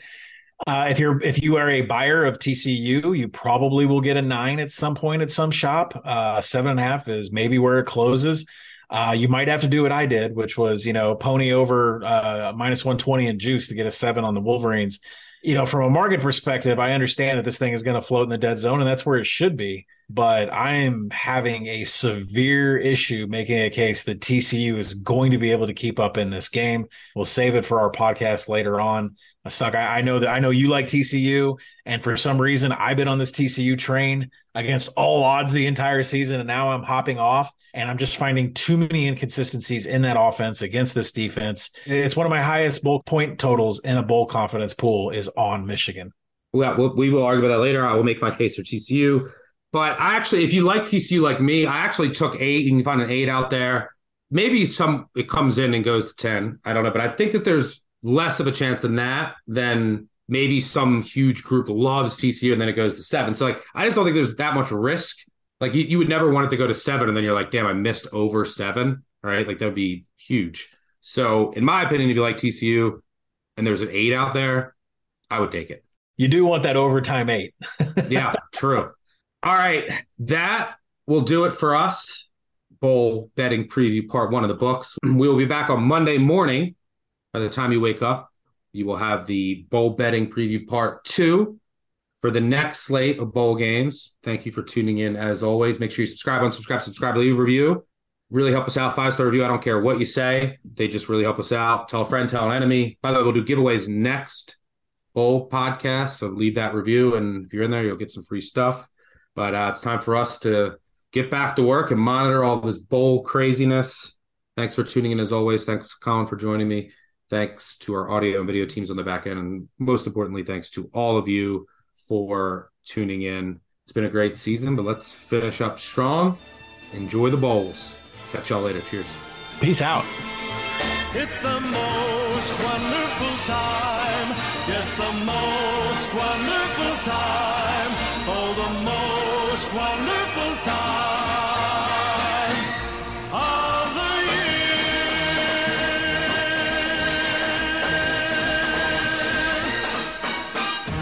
If you are a buyer of TCU, you probably will get a 9 at some point at some shop. 7.5 is maybe where it closes. You might have to do what I did, which was, you know, pony over -120 in juice to get a 7 on the Wolverines. You know, from a market perspective, I understand that this thing is going to float in the dead zone, and that's where it should be. But I'm having a severe issue making a case that TCU is going to be able to keep up in this game. We'll save it for our podcast later on. I know you like TCU, and for some reason I've been on this TCU train against all odds the entire season, and now I'm hopping off, and I'm just finding too many inconsistencies in that offense against this defense. It's one of my highest bowl point totals in a bowl confidence pool is on Michigan. Well, we will argue about that later. I will make my case for TCU. But I actually, if you like TCU like me, I actually took 8. You can find an 8 out there. Maybe it comes in and goes to 10. I don't know. But I think that there's less of a chance than that, than maybe some huge group loves TCU and then it goes to 7. So, like, I just don't think there's that much risk. Like, you would never want it to go to 7 and then you're like, damn, I missed over 7, right? Like, that would be huge. So, in my opinion, if you like TCU and there's an 8 out there, I would take it. You do want that overtime 8. Yeah, true. All right, that will do it for us. Bowl betting preview part 1 of the books. We will be back on Monday morning. By the time you wake up, you will have the bowl betting preview part 2 for the next slate of bowl games. Thank you for tuning in as always. Make sure you subscribe, unsubscribe, subscribe, leave a review. Really help us out. 5-star review. I don't care what you say. They just really help us out. Tell a friend, tell an enemy. By the way, we'll do giveaways next bowl podcast. So leave that review. And if you're in there, you'll get some free stuff. But it's time for us to get back to work and monitor all this bowl craziness. Thanks for tuning in as always. Thanks, Colin, for joining me. Thanks to our audio and video teams on the back end. And most importantly, thanks to all of you for tuning in. It's been a great season, but let's finish up strong. Enjoy the bowls. Catch y'all later. Cheers. Peace out. It's the most wonderful time. Yes, the most wonderful time. Oh, the most wonderful time of the year.